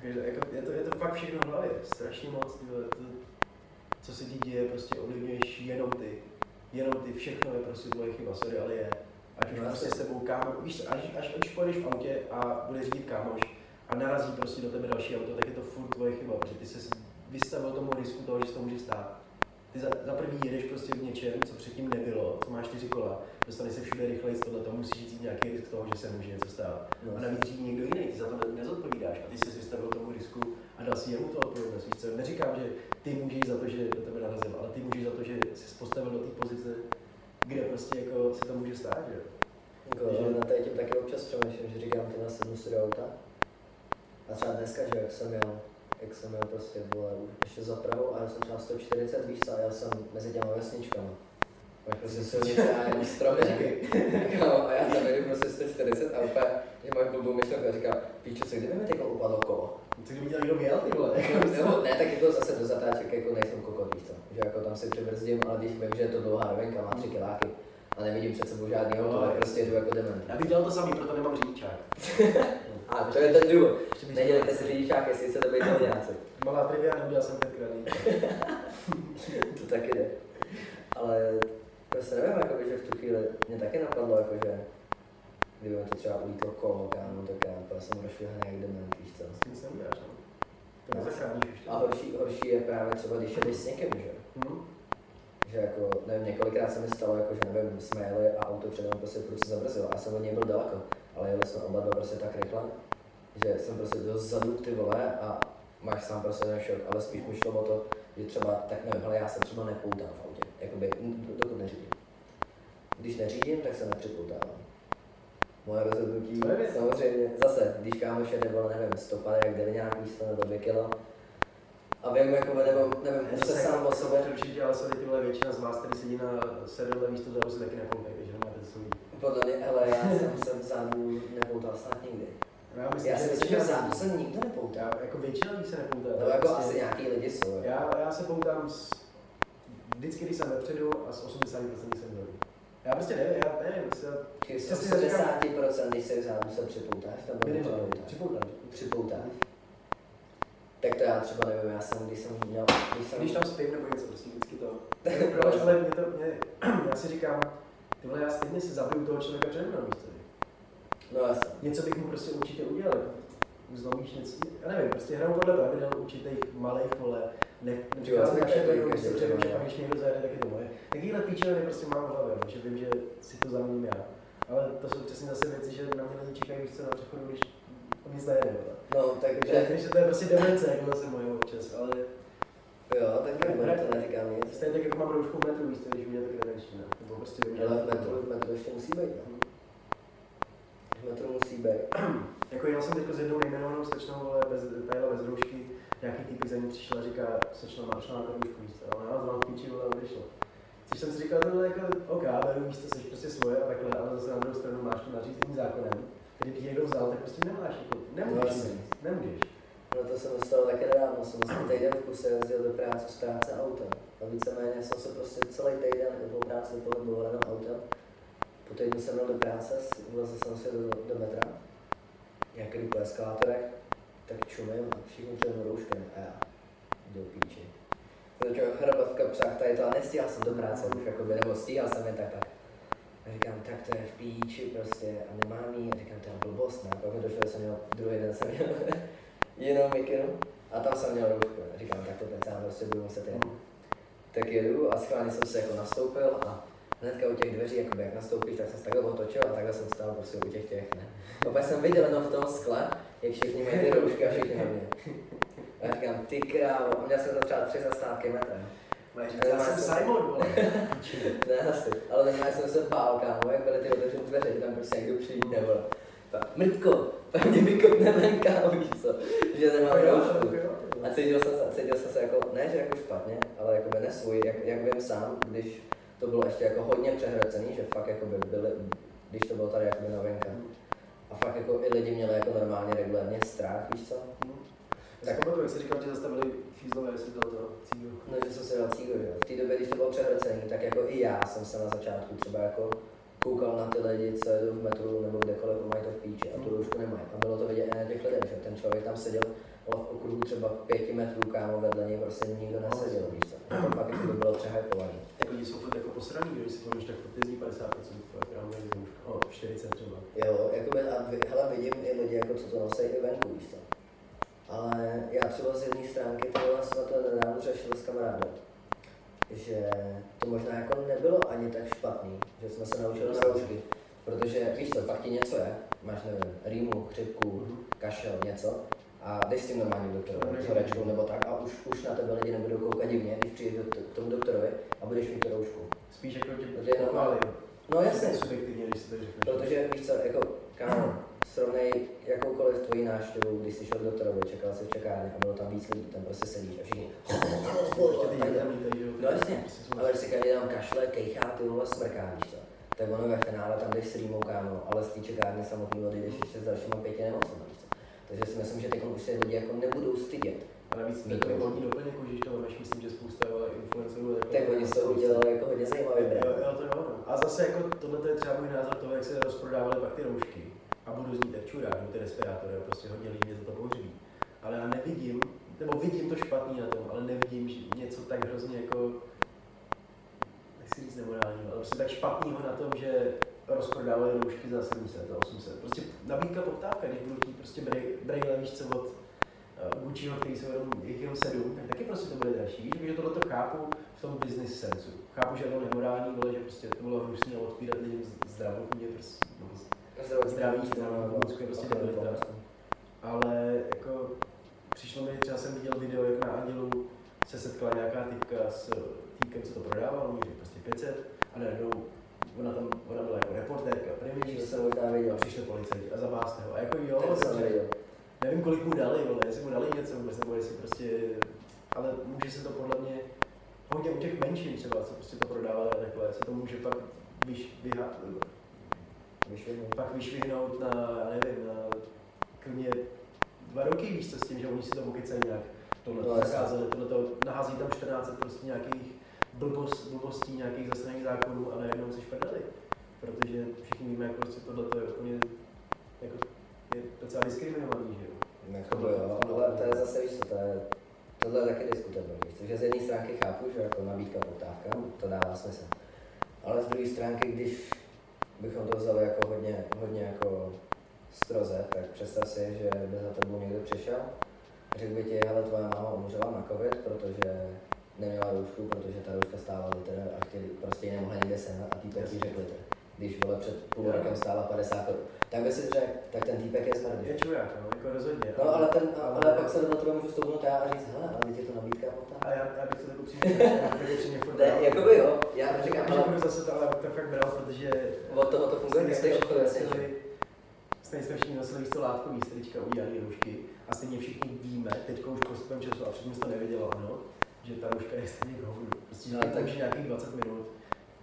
Jako je to fakt všechno v hlavě, strašně moc, to, co se ti děje, prostě ovlivňuješ jenom ty, všechno je prostě tvoje chyba, sorry, ale je. Ať už prostě s tebou kámoš, víš, až pojedeš v autě a bude řídit kámoš a narazí prostě do tebe další auto, tak je to furt tvoje chyba, protože ty se vystavil tomu risku toho, že se to může stát. Ty za první jedeš prostě v něčem, co předtím nebylo, co máš 4 kola, dostaneš se všude rychleji z tohleto, musíš jít nějaký risk toho, že se může něco stát. A navíc řídí někdo jiný, ty za to nezodpovídáš a ty jsi vystavil tomu risku a dal si jemu to odpovědnost. Neříkám, že ty můžeš za to, že do tebe narazil, ale ty můžeš za to, že jsi postavil do té pozice, kde prostě jako se to může stát, že jo? Jako, na tady tím taky občas přemýšlím, že říkám, ty na sednu si do auta a třeba dneska, že jak jsem jel prostě vole, ještě za Prahou a já jsem třeba 140 víc a jel jsem mezi těma vesničkama. Pak prostě silnice a jenom stromy. No, a já tam jedu prostě 140 a úplně, že moje blbou myšlenku a říkám, píču se, kdyby mi teď upadlo kolo? Co kdyby dělal, kdo měl ty vole? No, ne, tak jako zase do zatáček jako nejsem kokot, víš co? Že jako tam se přebrzdím, ale když vím, že je to dlouhá rovinka, má 3 kiláky. A nevidím před sebou žádný auto, ale prostě jdu jako dement. Já bych dělal to samý, proto nemám řidičák. A to je ten důvod. Nedělejte si řidičák, jestli chcete být hlavňáci. Malá trivia, neudělal jsem 5 krát. To taky jde. Ale prostě nevím, jakoby, že v tu chvíli mě taky napadlo, jakože kdyby mi to třeba ulítlo kolo, kámo, tak já jsem rozšlehaný jak dement, víš co? S tím se neuděláš, no. To nezachráníš ještě. A horší je právě třeba, když jedeš s někým, že? Že jako, nevím, několikrát se mi stalo, jako, že nevím, jsme jeli a auto předem prostě prudce zabrzilo a jsem od něj byl daleko, ale jeli jsme oba dva prostě tak rychle, že jsem prostě dozadu ty vole a máš sám prostě ten šok, ale spíš mi šlo o to, že třeba, tak nevím, hele, já se třeba nepoutám v autě, jakoby, dokud neřídím. Když neřídím, tak se nepřipoutávám. Moje rozhodnutí, samozřejmě, zase, když kámoš jede, vole, nevím, 150, 9 místo nebo 2 kilo, a vím, jako nevím, už se sám o sobě. Určitě, ale sorry, tyhle většina z vás, který sedí na sedle místo, kterou se taky nepoutaj, že nemáte svůj. Podle mě, hele, já jsem vzadu nepoutal snad nikdy. No, já si myslím, že vzadu se nikdo nepoutal. Jako většina lidí se nepoutal. No jako asi nějaký lidi jsou. Jako. Já se poutám vždycky, když jsem vepředu a z 80% jsem vzadu. Já prostě nevím, já nevím. Z 80%, když se vzadu se připoutáš, tam připoutáš. Tak to já třeba nevím, já jsem, když tam spím nebo něco, prostě vždycky to. Proč, ale já si říkám, tyhle, já stejně si zabiju toho člověka přede mnou, víš. No jasně. Něco bych mu prostě určitě udělal, zlomíš něco, já nevím, prostě hraju podle pravidel určitých malých, vole, nepřikládám tak všechno, když si předem, že pak když někdo zajede, tak je to moje. Takýhle píčeliny prostě mám v hlavě, že vím, že si to zamím já. Ale to jsou přesně zase věci, že na mě lidi čekají, víš co, na přechodu, když nic najede. No, takže... Takže to je prostě demence, jak ono se moje občas, ale... Jo, tak je bude, to neříkám nic. Stejně tak jako mám roušku v metru, víc, když udělá taky nevětší, ne? Nebo prostě vím, že... Ale v metru ještě musí být, ne? V metru musí být. Jako jel jsem teďko s jednou nejmenovanou slečnou, ale bez roušky, nějaký týpy za ní přišel a říká, slečna má šla na to roušku, víc, ale ona zvládla v píči, ale odešla. Což jsem si říkal, tohle jako, OK, beru místo, jsi prostě svoje a takhle, ale zase na druhou stranu máš to nařízený zákonem. Když ti někdo vzal, tak prostě nemáš, nemůžeš. No to jsem dostal taky nedávno, jsem se týden v kuse jezdil do práce z práce autem. A víceméně jsem se prostě celý týden po práci pohyboval jenom autem. Po týdnu jsem jel do práce, vlezl jsem se do metra, nějaký po eskalátorech. tak čumím a všichni před rouškem a já do píči. Začal hrabat v kapsách tady to a nestíhal jsem do práce už jakoby, nebo stíhal jsem jen tak. A říkám, tak to je v píči prostě a nemám jí a říkám, to je blbost, ne? A pak mi došlo, že jsem měl, druhý den jsem měl jinou mikinu a tam jsem měl roušku a říkám, tak to pecám, prostě budu muset jen. Tak jedu a schválně jsem se jako nastoupil a hnedka u těch dveří, jakoby, jak nastoupíš, tak jsem se takhle otočil a takhle jsem stál prostě u těch, ne. Opět jsem viděl jenom v tom skle, jak všichni mají ty roušky a všichni na mě. A říkám, ty krávo, a měl jsem to třeba 3 zastávky metrem. Já jsem Saymon, vole. Ne, asi, ale neměl jsem se bál, kámo, jak byly ty otevřené dveře, tam prostě někdo přijde, vole. Tak, mrtko, pak mě vykopne ven, kámo, víš co, že nemám roušku. A cítil jsem se jako, ne že jako špatně, ale jako nesvůj, jak vím sám, když to bylo ještě jako hodně přehracený, že fakt jako byly, když to bylo tady jako novinka. A fakt jako i lidi měli jako normálně regulárně strach, víš co? Tak pamatuju, jak jsi říkal, že zastavili fízlové, jestli dal toho cígu. No, že jsem se dal cígu, jo. V té době, když to bylo přehrcený, tak jako i já jsem se na začátku třeba jako koukal na ty lidi, co jedou v metru nebo kdekoliv mají to v píči a tu roušku nemají. A bylo to vidět i na těch lidech, že ten člověk tam seděl v okruhu třeba 5 metrů, kámo, vedle něj prostě nikdo neseděl, víš co. A to pak jako by bylo přehypovaný. Tak lidi jsou fakt jako posraný, když si to máš tak potězní 50%, která mají roušku, 40 třeba. Jo, jakoby, hele, vidím i lidi, jako co to nosejí i venku, víš co. Ale já třeba z jedné stránky tohle jsem na to nedávno řešil s kamarádem, že to možná jako nebylo ani tak špatný, že jsme se naučili na roušky, protože víš co, pak ti něco je, máš nevím, rýmu, chřipku, kašel, něco a jdeš s tím normálním doktorem, horečkou nebo tak a už na tebe lidi nebudou koukat divně, když přijdeš k tomu doktorovi a budeš mít tu roušku. Spíš jako tě normálně. No jasně, protože víš co, jako kámo, srovnej jakoukoliv tvoji návštěvu, když jsi šel k doktorovi, čekal jsi v čekárně a bylo tam víc lidí, tam prostě sedíš a všichni no jasně, ale když si každý tam kašle, kejchá, ty vole smrká, víš co? Tak ono ve finále tam jdeš s rýmou, kámo, ale z té čekárny samotný odejdeš ještě s dalšíma 5 nemocema, víš co? Takže si myslím, že teď už se lidi jako nebudou stydět. A navíc to je hodně doplněk, když to máš, myslím, že spousta influencerů. Tak oni se udělali jako hodně zajímavý brand. Jo, to je ono. A zase jako tohle je třeba můj názor toho, jak se rozprodávaly pak ty roušky. A budu znít jak čurák, ty respirátory, prostě hodně lidí za to pohřbí. Ale já nevidím, nebo vidím to špatný na tom, ale nevidím, že něco tak hrozně jako, nechci říct nemorálního, ale prostě tak špatného na tom, že rozprodávali roušky za 700 a 800. Prostě nabídka poptávka, když budu chtít prostě brejle, víš co, od Gucciho, který jsou jenom 7, tak taky prostě to bude dražší. Víš, že tohle to chápu v tom business sensu. Chápu, že to bylo nemorální, bylo, že prostě to bylo hrůzný a odpírat lidem zdravotně prostě. Zdraví, je prostě dobrý. Ale jako přišlo mi, třeba jsem viděl video, jak na Andělu se setkala nějaká typka s týkem, co to prodával, může prostě 500 a najednou ona byla jako reportérka, premiér, a přišli policajti a zabáste ho. A jako jo, nevím kolik mu dali, vole, jestli mu dali něco vůbec, nebo jestli prostě, ale může se to podle mě, hodně u těch menšin třeba, co prostě to prodávali a takhle, se to může pak vyhat. Pak vyšvihnout na, nevím, na klidně 2 roky, víš co, s tím, že oni si to pokycají nějak tohleto zakázali, tohleto nahází tam 14 prostě nějakých blbostí, nějakých zastaných zákonů a najednou si šprdali. Protože všichni víme, jak prostě tohleto je úplně, jako, je docela diskriminovaný, že jo? Ale to je zase, víš co, tohle je taky diskutabilní, takže z jedné stránky chápu, že jako nabídka poptávka, to dává smysl. Ale z druhé stránky, když bychom to vzali jako hodně jako stroze, tak představ si, že by za tebou někdo přišel, řekl by ti, hele, tvoje máma umřela na covid, protože neměla roušku, protože ta rouška stála litr a chtěli, prostě ji nemohla někde sehnat a týpek ti řekl litr. Když vole před půl rokem stála 50 korun. Tak by si řekl, tak ten týpek je smrdý. Je čurák, no, jako rozhodně. No, ale pak se na tebe můžu stoupnout já a říct, hele, ale teď je to nabídka a poptávka. A já bych se tak upřímně fotbal. Jakoby jo, já říkám, že budu zase to, ale to fakt bral, protože to funguje, nejste všichni nosili to látkový strička, udělaný roušky a stejně všichni víme, teďka už postupem času, a předtím se to nevědělo, ano, že ta rouška je stejně k hovnu. Prostě takže nějakých 20 minut.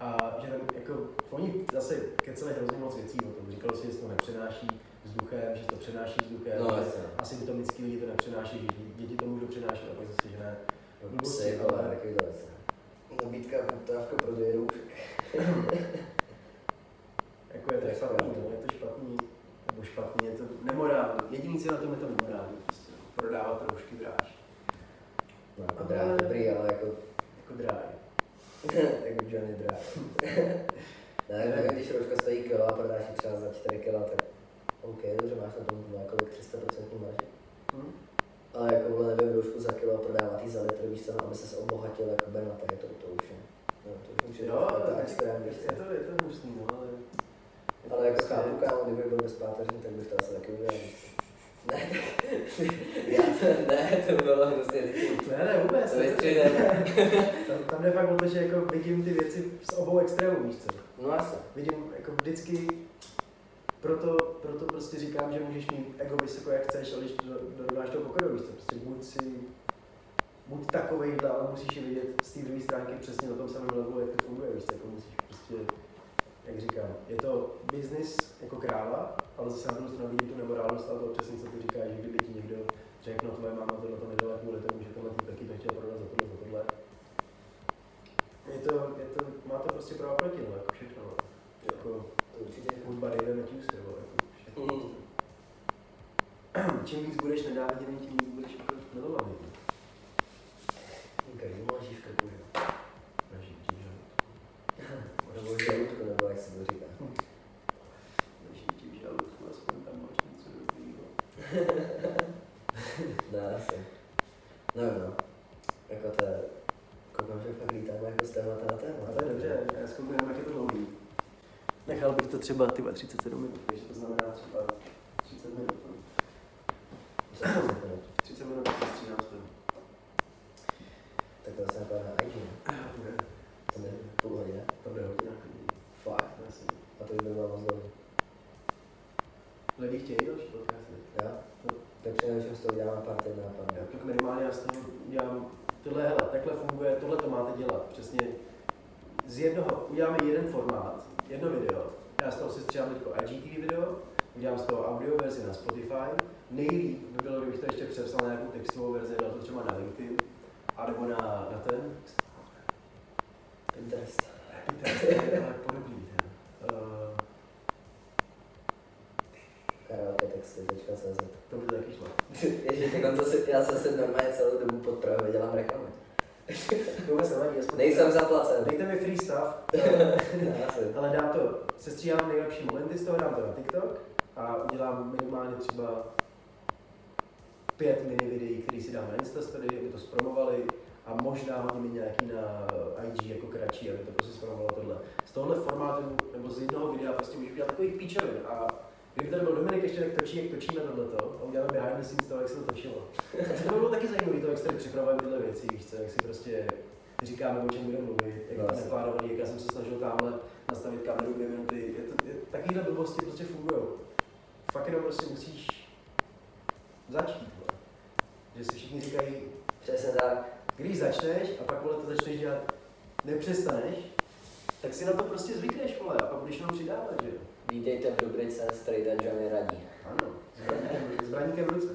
A že tam jako, oni zase keceli hrozně moc věcí o tom, říkalo si, že to nepřenáší vzduchem, že to přenáší vzduchem, no, asymptomický lidi to nepřenáší, že děti to můžou přenášet a pak zase, že ne. Psy, ale taky velice. Nabídka, poptávka, prodej roušek. Jako je to špatný, je to špatný, nebo špatný, je to nemorální. Jediný, co na tom je to nemorální. Prostě. prodávat roušky dráž. No jako dráž dobrý, ale jako dráž. Jako Johnny Dráž. Ne, když rouška stojí kilo a prodáš ji třeba za 4 kilo, tak OK, dobře, máš na tom jako 300% marži. Ale jako nevím, roušku za kilo a prodávat ji za litr, víš co, aby se obohatil jako Bernata, je to utoušené. To už je to extrém, víš co. Je to hnusný, no, ale jako chápu, kámo, kdyby byl bez páteřní, tak bych to asi taky udělal. To bylo hrozně lidí. Ne, vůbec. To vystřihneme. Tam jde fakt o to, že jako vidím ty věci z obou extrémů, víš co? No jasně. Vidím jako vždycky, proto prostě říkám, že můžeš mít ego vysoko, jak chceš, ale když dodáš toho pokoru, víš co? Prostě buď takovejhle, ale musíš ji vidět z té druhé stránky přesně na tom samém levu, jak to funguje, víš co? Jako musíš prostě... Jak říkám, je to biznis jako kráva, ale zase na druhou stranu vidím tu nemorálnost a to přesně, co ty říkáš, že kdyby ti někdo řekl, no tvoje máma tohle to nedala kvůli tomu, že tohle taky to chtěl prodat za tohle. Je to, má to prostě právo proti, no, jako všechno. Jako, to určitě hudba Dave Matthewse, nebo jako všechno. Čím víc budeš nenáviděný, tím víc budeš jako milovaný. Inka, kdy máš žívka kůže? Nebo v žaludku, nebo jak se to říká. Ležím ti v žaludku, aspoň tam máš něco dobrýho. Dá se. No. Jako to je... Koukám, že fakt lítáme jako z témata na témata. To je dobře, já zkoumám, jak je to dlouhý. Nechal bych to třeba 37 minut, takže to znamená třeba 30 minut. 30 minut, to střídám z toho. Tak to se napadá na IG, ne? To je půl hodina. To bude hodina. Fakt. A to by bylo moc dobrý. Lidi chtějí další podcasty. Jo? No. Tak přinejším z toho dělám pár týdná pár. Tak minimálně já z toho dělám tyhle, takhle funguje, tohle to máte dělat. Přesně z jednoho, uděláme jeden formát, jedno video. Já z toho si stříhám teďko IGTV video, udělám z toho audio verzi na Spotify. Nejlíp by bylo, kdybych to ještě přepsal na nějakou textovou verzi, dal to třeba na LinkedIn, anebo na ten. Pinterest je tak podobný, ne? Karolkatexty.cz To by to taky šlo. Ježiš, já jsem se normálně celou dobu pod právě dělám reklamy. Vůbec nevadí, aspoň... Nejsem zaplacen. Dejte mi free stuff. Ale dám to, sestříhám nejlepší momenty z toho, dám to na TikTok a udělám minimálně třeba 5 mini videí, které si dám na Instastory, aby to zpromovali. A možná hodně mi nějaký na IG jako kratší, aby to prostě zpromovalo tohle. Z tohohle formátu nebo z jednoho videa prostě můžu udělat takový píčovin. A kdyby tady byl Dominik ještě, tak točí, jak točíme tohleto. A uděláme behind the scenes toho, jak se to točilo. A to bylo taky zajímavé, to, jak se tady připravujeme tyhle věci, víš co, jak si prostě říkáme, o čem budeme mluvit, jak to naplánovaný, jak já jsem se snažil tamhle nastavit kameru 2 minuty. Takovýhle blbosti prostě fungují. Fakt jenom prostě musíš začít. Že si všichni říkají, přesně tak. Když začneš a pak to začneš dělat, nepřestaneš, tak si na to prostě zvykneš, vole, a pak budeš jenom přidávat, že jo? Vítejte v rubrice Straight and Johnny radí. Ano, s braníkem v ruce.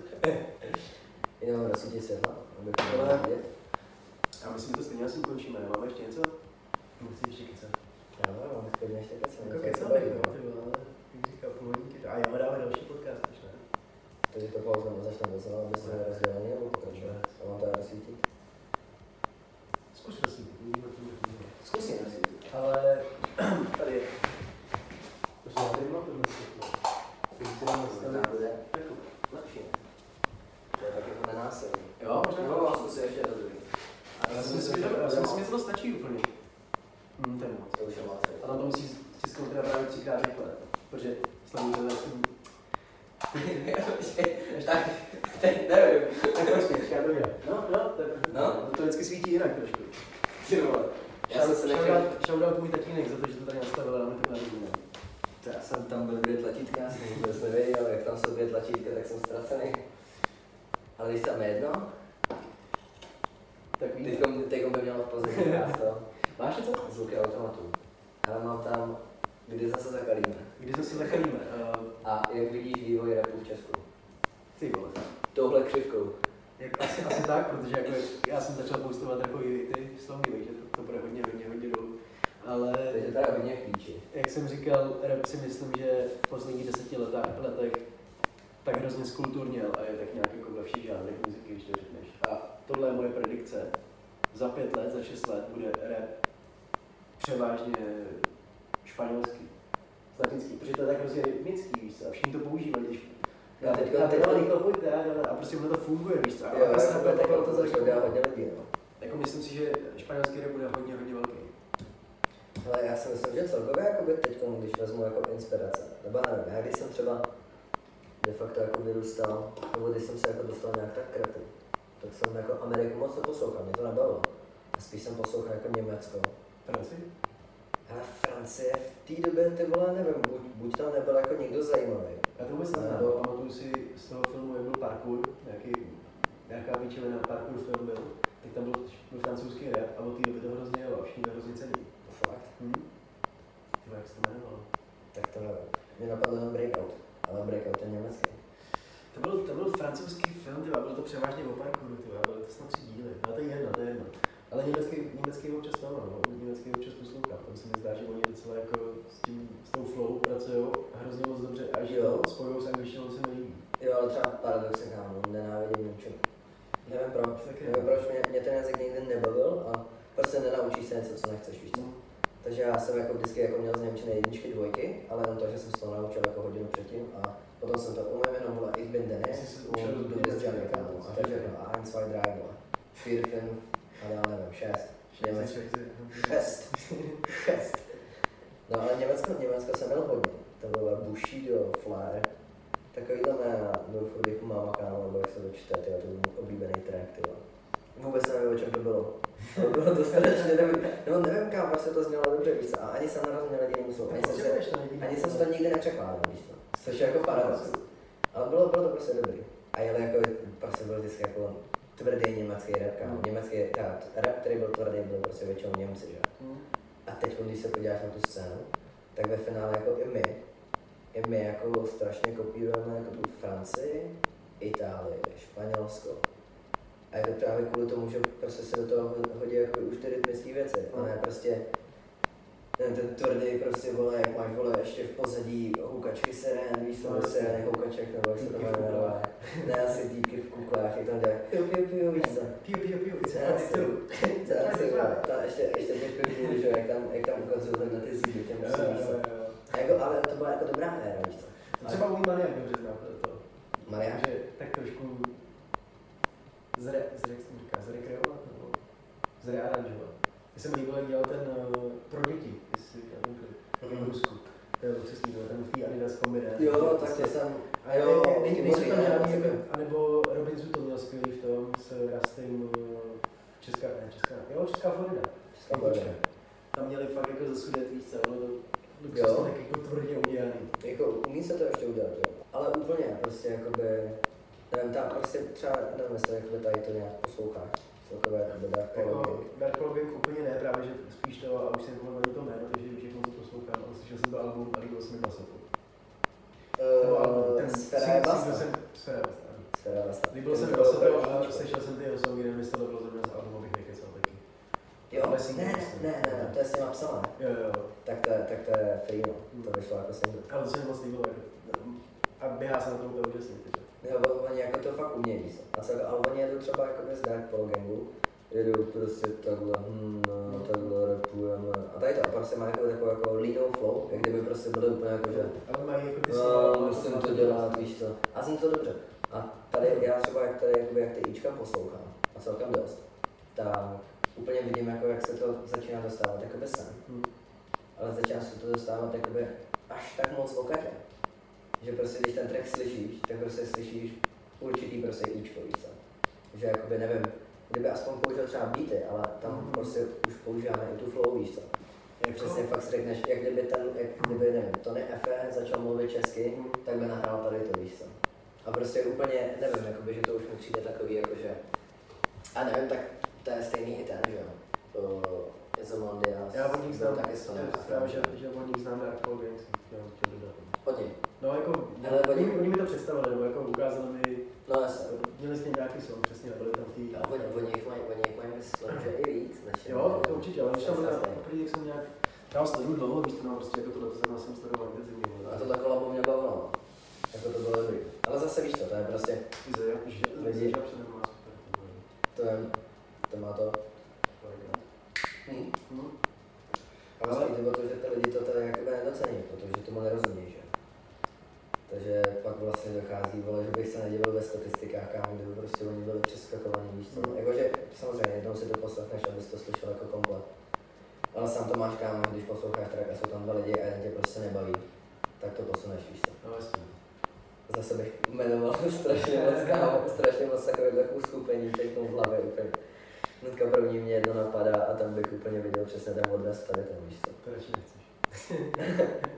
Jenom rozsudí světla, aby to bylo vidět. Já myslím, to stejně asi ukončíme, nemáme ještě něco? Musím ještě kecat. Já mám, když ještě kecat. Jako kecat bych, no, ty vole, jak říkal, původníky. A jo, dáme další podcast, už ne? Takže to pauze nebo začne docela, aby se rozdělali nebo pokračovat. A mám to rozsvítit. Zkusím rozsvítit. Ale tady je. Protože já tady mám tohle světlo. Jako lepší. To je tak jako nenásilný. Jo, možná to zkusí ještě rozhodný. Já si myslím, že to stačí úplně. To je moc. To už je moc. A tam to musíš tisknout teda právě 3x rychle. Protože slavím tohle světlo. Tak, teď nevím. Tak počkej, já to dělám. No, to vždycky svítí jinak trošku. Ty vole. Já jsem se nechal... Shoutout můj tatínek za to, že to tady nastavil, ale my to nevíme. Já jsem tam byl 2 tlačítka, já jsem vůbec nevěděl, jak tam jsou 2 tlačítka, tak jsem ztracený. Ale když tam je jedno... Tak víc. Teďkom by mělo v pozici krásno. Máš něco? Zvuky automatů. Ale mám tam... Kdy zase zakalíme? A jak vidíš vývoj rapu v Česku? Ty vole. Touhle křivkou. Asi tak, protože jako já jsem začal postovat takový ty slomy, takže to bude hodně dolů. Ale... Takže to je hodně klíči. Jak jsem říkal, rap si myslím, že v posledních 10 letech tak hrozně zkulturněl a je tak nějak jako ve všech žánrech muziky, když to řekneš. A tohle je moje predikce. Za 5 let, za 6 let bude rap převážně španělský, latinský, protože to je tak hrozně rytmický, víš co, a všichni to používají, když a prostě ono to funguje, víš co, ale to začne dát hodně lidí, no. Jako myslím si, že španělský rap bude hodně, hodně velký. Ale já si myslím, že celkově jakoby teďko, když vezmu jako inspirace, nebo nevím, já když jsem třeba de facto jako vyrůstal, nebo když jsem se jako dostal nějak tak kretu, tak jsem jako Ameriku moc neposlouchal, mě to nebavilo. A spíš jsem poslouchal jako Německo. Francii? Ale Francie v té době, ty vole, nevím, buď tam nebyl jako někdo zajímavý. Já to vůbec neznám, pamatuju si z toho filmu, jak byl parkour, nějaká výčevina parkour film byl, tak tam byl francouzský rap a od té doby to hrozně jelo, všichni to hrozně cený. Fakt? Tyba, jak se to jmenovalo? Tak to nevím. Mě napadlo jenom Breakout, ale Breakout je německý. To byl francouzský film, tyba, bylo to převážně o parkouru, tyba, bylo to snad 3 díly, ale to je jedno. Ale německý občas tam, no, německý občas poslouchám, tam se mi zdá, že oni docela jako s tou flow pracujou hrozně moc dobře a že spojujou s angličtinou se mi líbí. Jo, ale třeba paradoxně kámo, nenávidím němčinu. Nevím proč, mě ten jazyk nikdy nebavil a prostě nenaučíš se něco, co nechceš, víš co? Takže já jsem jako vždycky jako měl z němčiny 1, 2, ale jenom to, že jsem se to naučil jako hodinu předtím a potom jsem to umím jenom byla ich bin Dennis, du bist Janika, takže no, 1, 2, 3, 4, ale já nevím, 6. No ale Německo jsem měl hodně. To bylo Bushido, Flyer. Takovýhle jména, byl furt jako máma kámo, nebo jak se dočte, tyhle, to byl oblíbený track, tyhle. Vůbec nevím, o čem to bylo. To bylo dostatečně, nevím kámo, prostě to znělo dobře, víš co, a ani jsem nerozuměl jedinému slovu, ani jsem se to nikdy nepřekládal, víš co. Což je jako paradox. Ale bylo to prostě dobrý. A jeli jako, prostě byl vždycky jako tvrdý německý rap, kámo. Německý rap, který byl tvrdý, byl prostě většinou Němci, že? A teď, když se podíváš na tu scénu, tak ve finále jako i my jako strašně kopírujeme jako tu Francii, Itálii, Španělsko. A jako právě kvůli tomu, že prostě se do toho hodí jako už ty rytmické věci, ale prostě ten tvrdý prostě vole, jak máš vole ještě v pozadí houkačky serén, víš co, serény houkaček, nebo jak se to jmenuje, ne asi týpky v kuklách, jak tam dělá piu, víš co. Piu, co, ještě piu, že jak tam ukazují takhle ty zídy, těm musím, víš co. Ale to byla jako dobrá hra, víš co. To třeba umí Mariák dobře znám pro to. Mariák? Takže tak trošku zrekreovat, nebo zrearanžovat. Mně se mi líbilo, jak dělal ten pro děti, jestli tam byl v Rusku. To je přesný, ten v té Adidas kombiné. Jo, tak to jsem. A jo, anebo Robinson to měl skvělý v tom s Rastým Česká Florida. Česká Florida. Tam měli fakt jako zasudet, víš co, ono to tak jako tvrdě udělaný. Jako umí se to ještě udělat, jo. Ale úplně, prostě jakoby, nevím, tam prostě třeba, nevím, jestli jakoby tady to nějak posloucháš. Dark Polo Gang úplně ne, právě že spíš to, a už si nepamatuji to jméno, takže už všechno to poslouchám, ale slyšel jsem to album a líbil jsem mi Basotu. Ten Sfera je Basta. Líbil jsem mi Basotu a slyšel jsem ty jeho songy, nevím, jestli to bylo země z albumu, abych nekecal taky. Jo, ne, to je s ním napsané. Jo. Tak to je Freemo, to vyšlo jako single. Ale to se mi moc líbilo, a běhá se na to úplně úžasně. Jo, oni jako to fakt umějí, ale oni jedou třeba jako z Dark Polo Gangu, jedou prostě takhle, takhle rapujeme a tady to, a pak se má jako leanou flow, jak kdyby prostě byly úplně jako, že musím to dělat, víš co, a zní to dobře. A tady já třeba jak ty Ička poslouchám, a celkem dost, tak úplně vidím jako, jak se to začíná dostávat jakoby sem, ale začíná se to dostávat jakoby až tak moc okatě. Že prostě, když ten track slyšíš, tak prostě slyšíš určitý prostě Ičko, víš co? Že jakoby, nevím, kdyby aspoň použil třeba beaty, ale tam prostě už používáme i tu flow, víš co? Jak přesně fakt si řekneš, jak kdyby nevím, Tony Efe začal mluvit česky, tak by nahrál tady to, víš co? A prostě úplně, nevím, jakoby, že to už mi přijde takový, jakože... A nevím, tak to je stejný i ten, že jo? Izomondias, taky Stony Efe. Já o nich znám Dark Polo Gang, od něj. No jako, oni mi to představili, nebo jako ukázali mi, měli s ním nějaký song, přesně, byli tam v tý... Oni mají myslím, že i víc, než... Jo, to určitě, ale když tam bude poprvé, jak jsem nějak... Já ho sleduju dlouho, víš to, no, prostě jako tohle jsem sledoval intenzivně. A tohle kolabo mě bavilo, jako to bylo dobrý. Ale zase ten má to. Ale spíš to bylo to, že ty lidi to tady jakoby nedocení, protože tomu nerozumí, že? Takže pak vlastně dochází, vole, že bych se nedíval ve statistikách, kam kdyby prostě oni byli přeskakovaní, víš co? Jakože samozřejmě jednou si to poslechneš, abys to slyšel jako komplet. Ale sám to máš kámo, když posloucháš track a jsou tam dva lidi a jeden tě prostě nebaví, tak to posuneš, víš co? No jasně. Zase bych jmenoval strašně moc takových uskupení, všechno v hlavě úplně. Hnedka první mě jedno napadá a tam bych úplně viděl přesně ten odraz tady tam, víš co? To radši nechceš.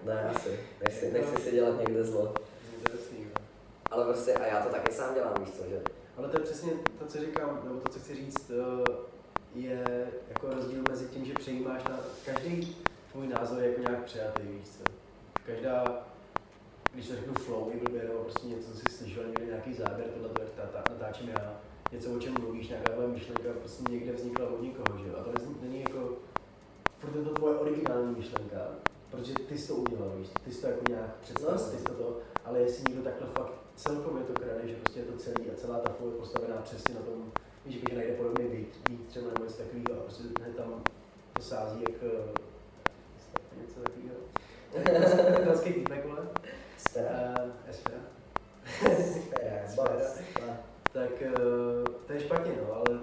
Ne, asi. Nechci si dělat někde zlo. Ale prostě, a já to taky sám dělám, víš co, že? Ale to je přesně to, co říkám, nebo to, co chci říct, je jako rozdíl mezi tím, že přejímáš na každý tvůj názor je jako nějak přijatý, víš co? Každá, když to řeknu flow, nebo prostě něco, co jsi slyšel, někde nějaký záběr, tohle to natáčím já. Něco, o čem mluvíš, nějaká tvoje myšlenka prostě někde vznikla od někoho, že jo? A to není jako, protože to tvoje originální myšlenka, protože ty jsi to udělal, víš, ty jsi to jako nějak představil, ty jsi to, ale jestli někdo takhle fakt celkově to krade, že prostě je to celý a celá ta flow je postavená přesně na tom, víš, že najde podobný být třeba nebo něco takového, a prostě hned tam to sází jak něco takového. Dalský týpek, vole? Sfera. Tak to je špatně, no, ale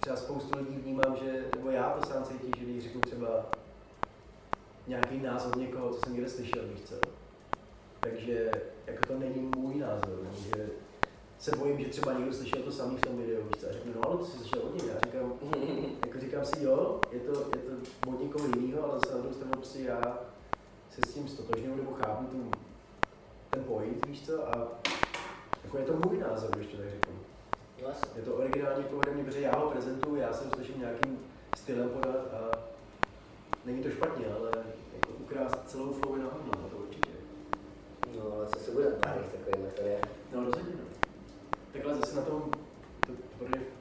třeba spoustu lidí vnímám, že, nebo já to sám cítím, že když řeknu třeba nějaký názor někoho, co jsem někde slyšel, víš co? Takže jako to není můj názor, no, že se bojím, že třeba někdo slyšel to samý v tom videu, víš co? A řeknu, no ale to jsi slyšel od něj, já říkám, jako říkám si, jo, je to od někoho jinýho, ale zase na druhou stranu prostě já se s tím stotožňuju nebo chápu ten point, víš co? A jako je to můj názor, když to tak řeknu. Je to originální povědomí, protože já ho prezentuju, já se ho snažím nějakým stylem podat a není to špatně, ale jako ukrást celou flow je na hodno, to určitě. No ale co se bude pálit takovým, to je? No rozhodně ne. Takhle zase na tom, to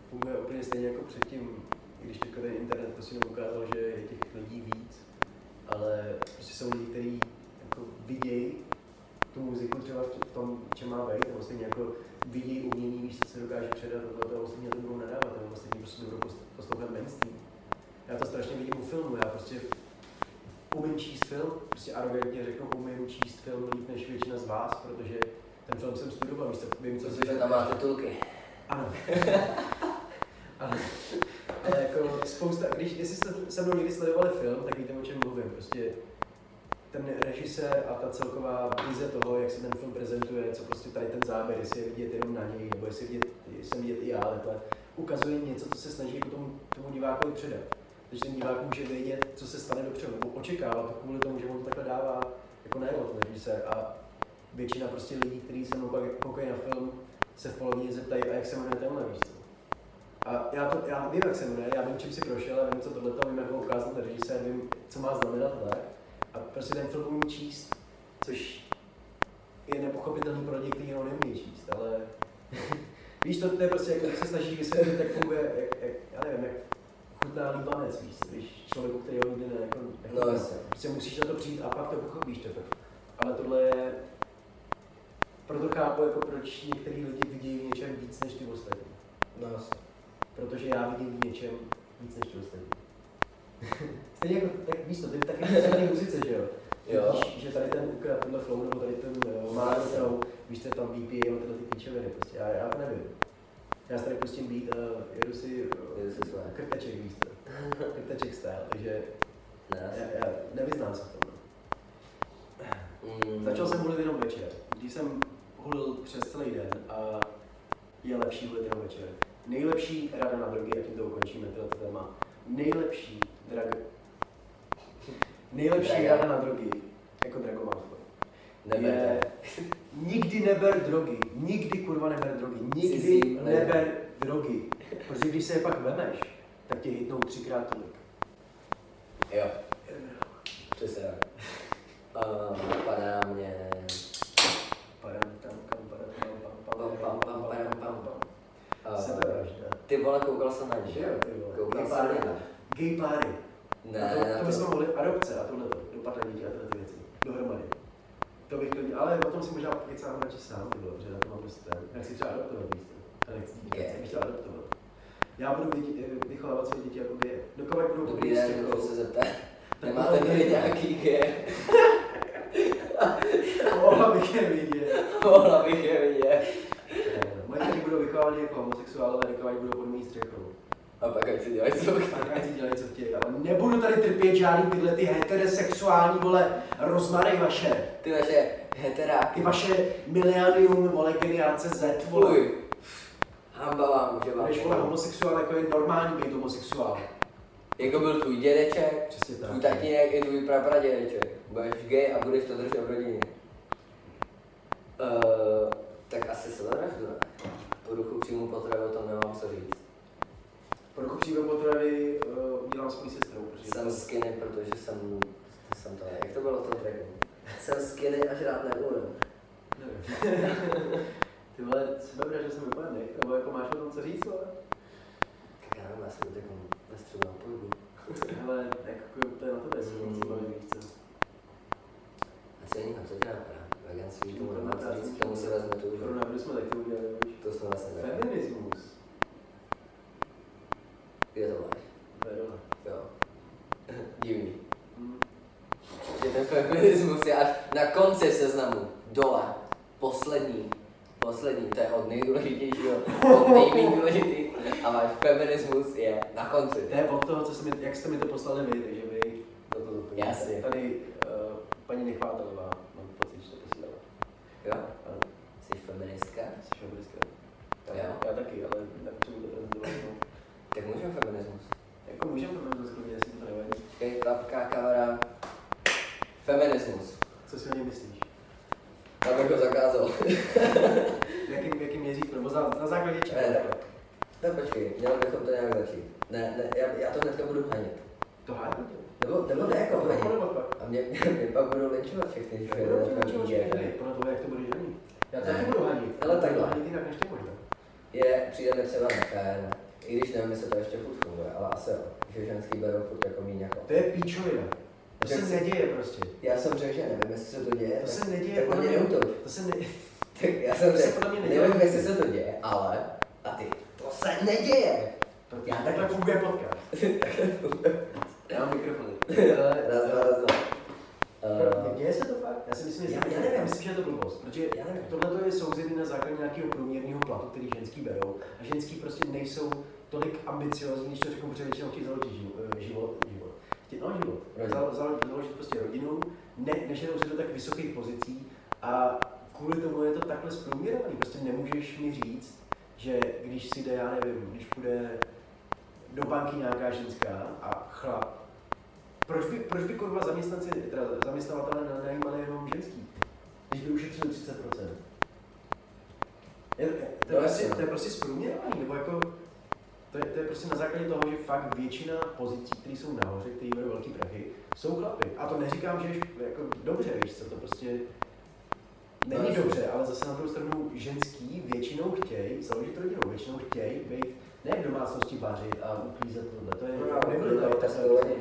funguje úplně stejně jako předtím, i když teďka ten internet prostě nám ukázal, že je těch lidí víc, ale prostě jsou lidi, kteří jako vidějí tu muziku třeba v tom, čem má být, nebo stejně jako vidí umění, víš, co se dokáže předat, tohle to ostatní na to budou nadávat, nebo vlastně tím prostě budou poslouchat mainstream. Já to strašně vidím u filmu, já prostě umím číst film, prostě arrogantně řeknu, umím číst film líp než většina z vás, protože ten film jsem studoval, víš, tak vím, co si... Protože tam má titulky. Ano. Ale jako spousta, jestli jste se mnou někdy sledovali film, tak víte, o čem mluvím, prostě ten režisér a ta celková vize toho, jak se ten film prezentuje, co prostě tady ten záběr, jestli je vidět jenom na něj, nebo jestli jsem vidět i já, takhle ukazuje něco, co se snaží tomu divákovi předat. Takže ten divák může vědět, co se stane dopředu, nebo očekává to kvůli tomu, že on to takhle dává jako najevo ten režisér. A většina prostě lidí, kteří se mnou koukají na film, se v polovině zeptají, a jak se jmenuje tenhle víc. A já vím, jak se jmenuje, já vím, čím si prošel, já vím, co tohleto, vím, jak ho ukázal ten režisér, vím, co má znamenat, tak. A prostě ten film umí číst, což je nepochopitelný pro lidi, kteří ho neumí číst, ale víš, to je prostě, jak se snaží vysvětlit, tak funguje, jak já nevím, jak chutná líbanec, víš, člověku, který ho nikdy no, prostě musíš na to přijít a pak to pochopíš teprve. Ale tohle je, proto chápu, jako proč některý lidi vidí v něčem víc než ty ostatní. No jasně. Protože já vidím v něčem víc než ty ostatní. Stejně jako, tak víš to, ty taky v muzice, že jo? Jo. Víš, že tady ten ukrát, tohle flow, nebo tady ten málou, víš, to tam VPA, nebo tyhle ty klíčoviny, prostě, já to nevím. Já se tady pustím beat a jedu si krteček, víš to, krteček style, takže já nevyznám se v tom. Začal jsem hulit jenom večer, když jsem hulil přes celý den a je lepší hulit jenom večer. Nejlepší rada na drogy, a tím to ukončíme, tohleto téma. Nejlepší rada na drogy, jako dragomán. Nikdy neber drogy, nikdy neber drogy, protože když se je pak vemeš, tak tě hitnou 3x tolik. Jo, přesně tak. Ty vole, koukal jsem na ní, že jo? Koukal jsem na ní. Gay páry. Ne, to jsme mohli adopce a tohleto, dopadlé děti a tyhle věci, dohromady. To bych klidně, ale o tom si možná pokecám radši sám, ty vole, protože na to mám prostě, jak si třeba adoptovat, víš to? Já nechci, bych chtěl adoptovat. já budu vychovávat své děti jako geje. Dokud budou to být střechou. Dobrý se zeptat. Nemáte tady nějaký geje? Mohla bych je vidět. Mohla bych je vidět. Moje děti budou vychovávané jako homosexuálové, dokud budou pod mý střechou. A pak ať si dělají, co chtějí. Ale nebudu tady trpět žádný tyhle ty heterosexuální, vole, rozmarej vaše. Ty vaše heteráky. Ty vaše milionium, vole, generace Z, vole. Uj. Hamba vám, že vám. Když, vole, homosexuál, jako je normální být homosexuál. Jako byl tvůj dědeček, přesně tak. Tvůj tatínek i tvůj prapradědeček. Budeš gay a budeš to držet v rodině. Tak asi se zavraždu, ne? Po duchu příjmu potravy o tom nemám co říct. Pro duchu příjmu potravy udělám s mojí sestrou. Jsem skinny, protože jsem to... Jak to bylo v tom tracku? Jsem skinny a žrát nebudu. Nevím. Ty vole, třeba bude, že jsem vypadný, nebo jako máš o tom co říct, ale? Tak já nevím, já jsem takový ve středu na půjdu. Hele, jako to je na tebe, jestli nic baví, víš co? Asi nikam, co tě napadá? Veganství, tomu nemám říct, tomu si vezme to už. Koronavirus jsme taky udělali, víš? To jsme vlastně nevím. Feminismus. Je to máš? Vedole. Jo. Divný. Je ten feminismus, já na konci seznamu, dole, poslední, to je od nejdůležitějšího, od nejméně důležitý. A váš feminismus je na konci. To je od toho, jak jste mi to poslali vy, takže vy toto doplňujete. Jasně. Tady paní Nechvátelová, mám pocit, že to posílala. Jo? Ano. Jsi feministka? Jsi feministka. Tak, jo. Já taky, ale tak to bude prezentovanou. Tak můžeme feminismus? Jako můžeme feminismus, když si to nevadí. Říkej, klapka, kamera. Feminismus. Co si o něm myslíš? Já bych ho zakázal. Jaký měřík? Nebo na základě čeho? Tak počkej, měli bychom to nějak začít. Ne, já to hnedka budu hanit. To hanit? Nebo ne jako hanit. A mě pak budou linčovat všechny. Podle toho, jak to budeš hanit. Já to taky budu hanit. Ale takhle. Hanit jinak než ty možná. Je, přijde mi třeba nefér. I když nevím, jestli to ještě furt funguje, ale asi jo. Že ženský berou furt jako míň jako. To je píčovina. To se neděje prostě. Já jsem řekl, že nevím, jestli se to děje. To se neděje. Tak mě neutoč. To se neděje. Tak já jsem řekl, nevím, jestli se to děje, ale a ty. To se neděje. Já takhle funguje podcast. Já mám mikrofony. Raz, dva. Děje se to fakt? Já si myslím, že je to blbost, protože tohle je souzený na základě nějakého průměrného platu, který ženský berou a ženský prostě nejsou tolik ambiciozní, když to řeknu, protože většinou chtějí založit život. Založit prostě rodinu, nežerou si do tak vysokých pozicí a kvůli tomu je to takhle zprůměrovaný. Prostě nemůžeš mi říct, že když si jde, já nevím, když půjde do banky nějaká ženská a chlap, proč by kurva zaměstnavatele nenajímali jenom ženský, když by ušetřili 30%? To je prostě zprůměrovaný, nebo jako, to je prostě na základě toho, že fakt většina pozicí, které jsou nahoře, které vedou velký prachy, jsou chlapy. A to neříkám, že jako dobře, víš co, to prostě není dobře, ale zase na druhou stranu ženský většinou chtějí založit rodinu, většinou chtějí být ne v domácnosti vařit a uklízet tohle, to je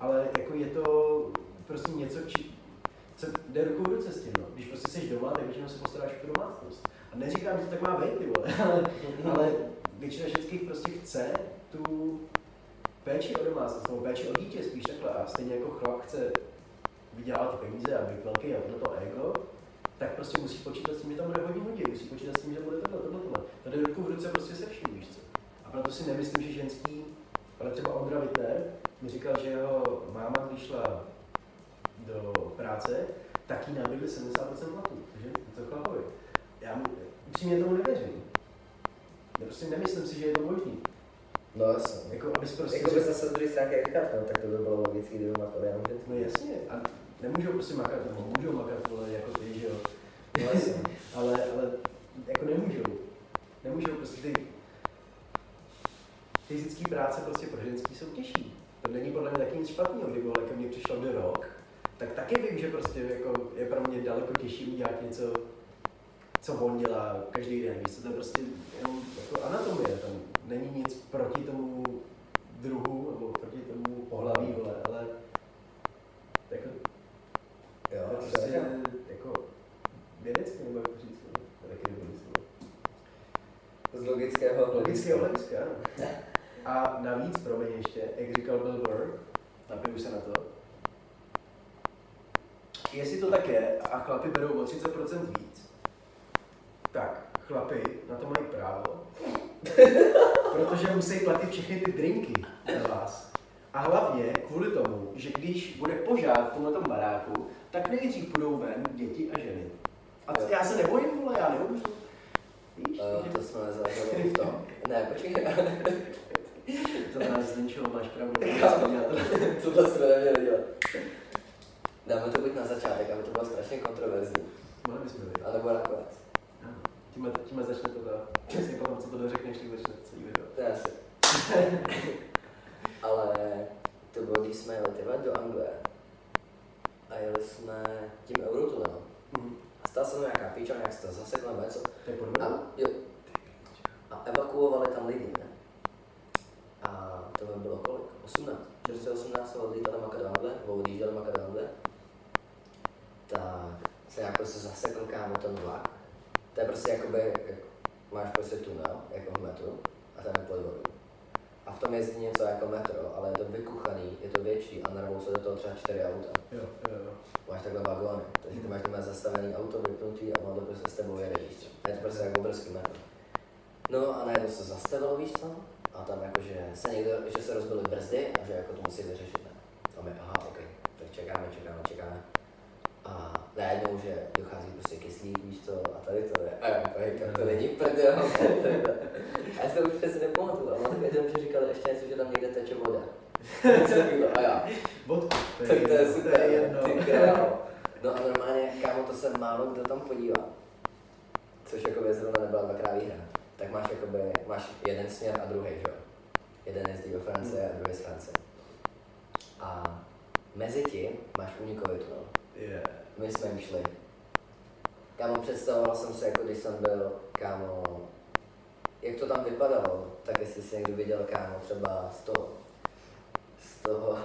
ale jako je to prostě něco, co jde rukou do cesty, no. Když prostě seš doma, tak většinou se postaráš o domácnost. A neříkám, že to tak má být, ty vole, ale většina ženských prostě chce tu péči o domácnost, nebo péči o dítě spíš takhle, a stejně jako chlap chce vydělávat peníze a být velký a toto ego, tak prostě musí počítat s tím, že tam bude hodně hodin, musí počítat s tím, že bude tohle. Tady ruku v ruce prostě se vším, víš co. A proto si nemyslím, že ženský, ale třeba Ondra Wittner mi říkal, že jeho máma, když šla do práce, tak jí nabídli 70% platů, takže to chlapovi. Já upřímně tomu nevěřím. Já prostě nemyslím si, že je to možný. No jasně. Jako abys prostě... Jako bys zase z druhé stránky říkat, no, tak to by bylo logický, kdyby makat, ale já můžu. No jasně. A nemůžou prostě makat, nebo můžou makat, vole, jako ty, že jo. No jasně. ale jako nemůžou. Nemůžou prostě ty... Fyzické práce prostě pro ženský jsou těžší. To není podle mě taky nic špatného, kdyby ke mně přišlo do rok, tak taky vím, že prostě jako je pro mě daleko těžší udělat něco, co on dělá každý den. To je prostě jenom jako anatomie, tam není nic proti tomu druhu nebo proti tomu pohlaví, vole, ale jako, jo, to prostě je jako vědecky nebo jako říct, to taky nebudu slovo. Z logického hlediska. A navíc, promiň ještě, jak říkal Bill Burr, napiju se na to, jestli to tak je a chlapi berou o 30% víc, tak chlapi na to mají právo, protože musí platit všechny ty drinky na vás. A hlavně kvůli tomu, že když bude požár v tomhletom baráku, tak nejdřív půjdou ven děti a ženy. A já se nebojím, vole, já nebudu. Víš? To jsme nezažili v tom. Ne, počkej. To nás zničilo, máš pravdu. Tohle jsme neměli dělat. Dáme to buď na začátek, aby to bylo strašně kontroverzní. Mohli bychom dělat. Anebo nakonec. Tímhle začne to dát. Přesně potom, co tohle řekneš, tak začne celý video. To je asi. Ale to bylo, když jsme jeli do Anglie a jeli jsme tím Eurotunelem. A stala se tam nějaká píča, nějak se to zasekla nebo něco. A evakuovali tam lidi, ne? A to by bylo kolik? 18. Prostě 18 jsme odlítali Makedánle, nebo odjížděli Makedánle. Tak se nějak prostě zasekl kámo ten vlak. To je prostě jakoby, máš prostě tunel, jako v metru, a tam je pod vodou. A v tom jezdí něco jako metro, ale je to vykuchaný, je to větší a narvou se do toho třeba 4 auta. Jo. Máš takhle vagóny, takže ty máš tam zastavený auto, vypnutý a ono to prostě s tebou jede, víš co. A je to prostě jako obrovský metro. No a najednou se zastavilo, víš co? A tam jakože se někdo, že se rozbily brzdy a že jako to musí vyřešit, ne? A my, aha, ok, tak čekáme. A najednou, že dochází prostě kyslík, víš co, a tady to je, to není prdel, a já se to už přesně nepamatuju, ale tak jenom, že říkali ještě něco, že tam někde teče voda. A já, vodka, tak to je super, ty králo. No a normálně, kámo, to se málo kdo tam podívá, což jakoby zrovna nebyla dvakrát výhra, tak máš jakoby, máš jeden směr a druhý, že jo. Jeden jezdí do Francie a druhý z Francie. A mezi tím máš unikový tunel. Yeah. My jsme jim šli. Kámo, představoval jsem se, jako když jsem byl, kámo, jak to tam vypadalo, tak jestli jsi někdo viděl, kámo, třeba z toho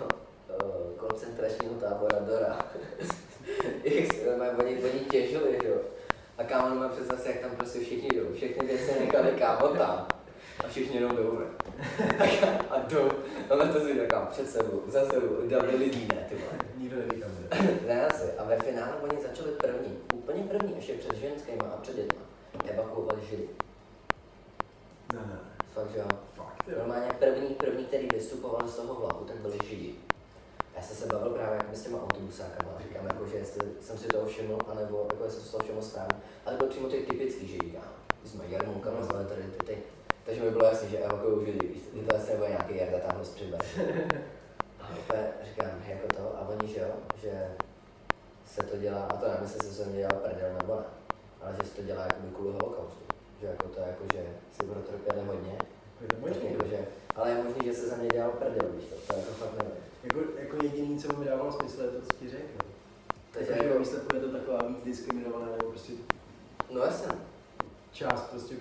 koncentračního tábora Dora. Jak se oni těžili, jo. A kámo, mám představ si, jak tam prostě všichni jdou, všechny věci nechali, kámo, tam. A všichni jdou dolů, a jdou, ale to si říkám, před sebou, za sebou, dali lidí, ne, ty vole. Nikdo neví kam ne asi, a ve finále oni začali první, úplně první, ještě před ženskýma a před dětma, evakuovali Židy. Ne. Fakt, že jo. Fakt, jo. Normálně první, který vystupoval z toho vlaku, tak byli Židi. Já jsem se bavil právě jakoby s těma autobusákama, říkám jako, že jestli jsem si toho všiml, anebo jako jestli jsem si toho všiml správně, ale to byl přímo ty typický Židi, s mojí jarmounkama, tady. Takže mi bylo jasný, že evakuju Židy, že to asi nebude nějaký Jarda tamhle z Příbram. A úplně říkám, jako to, a oni, že jo, že se to dělá, a to nemyslím, že jsem dělal prdel nebo ne, ale že se to dělá jakoby kvůli holokaustu. Že jako to, jakože si protrpěli hodně. Jakože, ale je možný, že se za mě dělal prdel, víš to jako fakt nevím. Jako jediný, co mi dávalo smysl, je to, co ti řekl. Takže jako výsledku je to taková víc diskriminovaná, nebo prostě... No jasně. Část prostě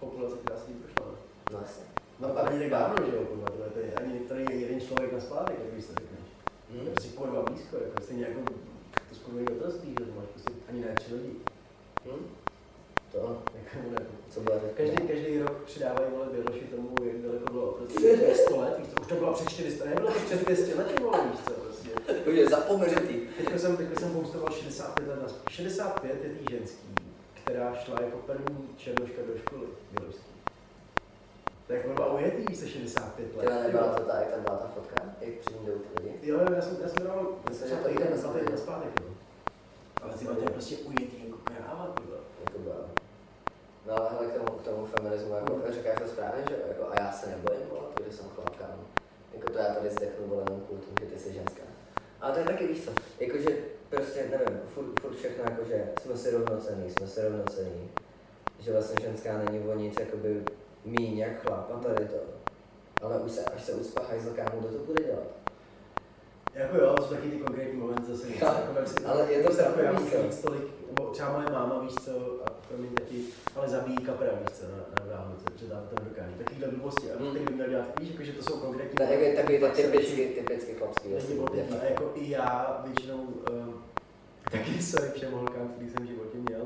populace, která se tím prošla. No jasně. No a není tak dávno, že jo, to je ani tady jeden člověk na spátek, jak víš to řekneš. To je prostě porva blízko, jako stejně jako to sporvení otroství, že to máš prostě ani ne 3 lidi. To, jako ne, co byla řekla. Každý rok přidávají, vole, Běloši tomu, jak daleko bylo otroství, to je 100 let, víš to, už to bylo před 400, nebylo to před 200 let, vole, víš co, prostě. To je zapomeřetý. Teďka jsem poustoval 65 let na 65 je tý ženský, která šla jako první černoška do školy bělošské. Tak byla ujetý, víš se 65 let. Teda nebyla to ta, jak tam byla ta fotka, jak přijdou ty lidi? Jo, já jsem dával, myslím, že to jde na zpátek, no. Ale ty to je prostě ujetý, jako kráva, ty byla. Jako byla. No ale hele, k tomu feminismu, jako říkáš to správně, že jako, a já se nebojím, vole, protože jsem chlapka, no. Jako to já tady zdechnu, vole, jenom kvůli tomu, že ty jsi ženská. Ale to je taky, víš co, jakože prostě, nevím, furt všechno, jakože jsme si rovnocenní, že vlastně ženská není o nic, jakoby, míň jak chlap a tady to, ale už se, až se uspáhají za kámu, kdo to bude dělat. Jako jo, jsou taky ty konkrétní momenty zase něco, ale je to strašně víc tolik, nebo třeba moje máma, víš co, a promiň taky, ale zabíjí kapra, víš co, na Vánoce, protože tam to dokáží, takovýhle blbosti, a tak by měl dělat, víš, jakože to jsou konkrétní momenty. Takovýhle typicky chlapský věci. A jako i já většinou, taky sorry všem holkám, který jsem v životě měl,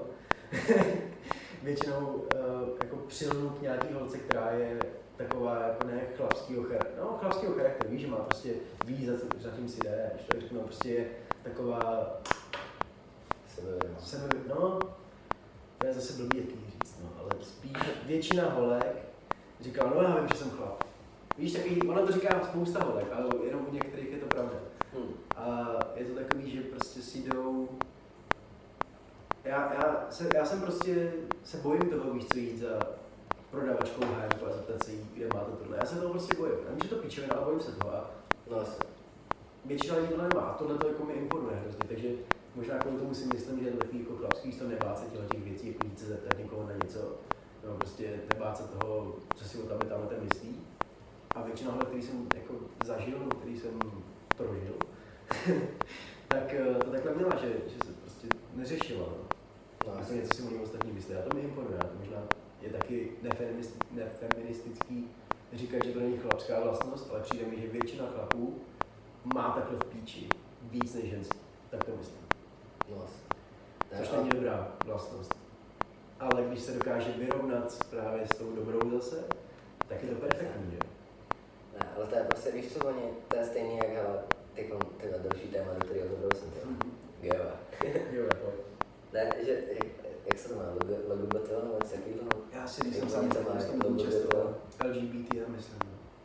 většinou jako přilnu k nějaký holce, která je taková jako ne chlapskýho charakteru, no chlapskýho charakteru, víš, že má prostě ví, za tím si jde, když to řeknu, prostě je taková sebe, no, to je zase blbý jaký říct, no, ale spíš většina holek říká, no já vím, že jsem chlap. Víš, takový, ona to říká spousta holek, ale jenom u některých je to pravda. A je to takový, že prostě si jdou... Já jsem prostě se bojím toho, víš co, jít za prodavačkou hájku a zeptat se jí, kde máte tohle. Já se toho prostě bojím. Já vím, že to píčovina, ale bojím se toho a většina lidí tohle nemá. Tohle to jako mi imponuje hrozně, takže možná kvůli tomu si myslím, že je to takový jako chlapský, to nebát se těch věcí, jako víc se zeptat někoho na něco, no prostě nebát se toho, co si o tamhle ten myslí. A většina hle, který jsem jako zažil, který jsem prožil, tak to takhle měla, že se prostě neřešila. No. Jako něco si oni ostatní myslí, já to mi imponuje, to možná je taky nefeministický říkat, že to není chlapská vlastnost, ale přijde mi, že většina chlapů má takhle v píči víc než ženský, tak to myslím. Což není dobrá vlastnost. Ale když se dokáže vyrovnat právě s tou dobrou zase, tak je to perfektní, že? Ne, ale to je prostě, víš co, oni, to je stejný jak, hele, tyhle další téma, do kterého dobrou jsem, tyhle. Geova. Geova, pojď. Ne, že, jak se to má, LGBT, nebo něco takového? Já si myslím, že jsem tam často LGBT, já myslím.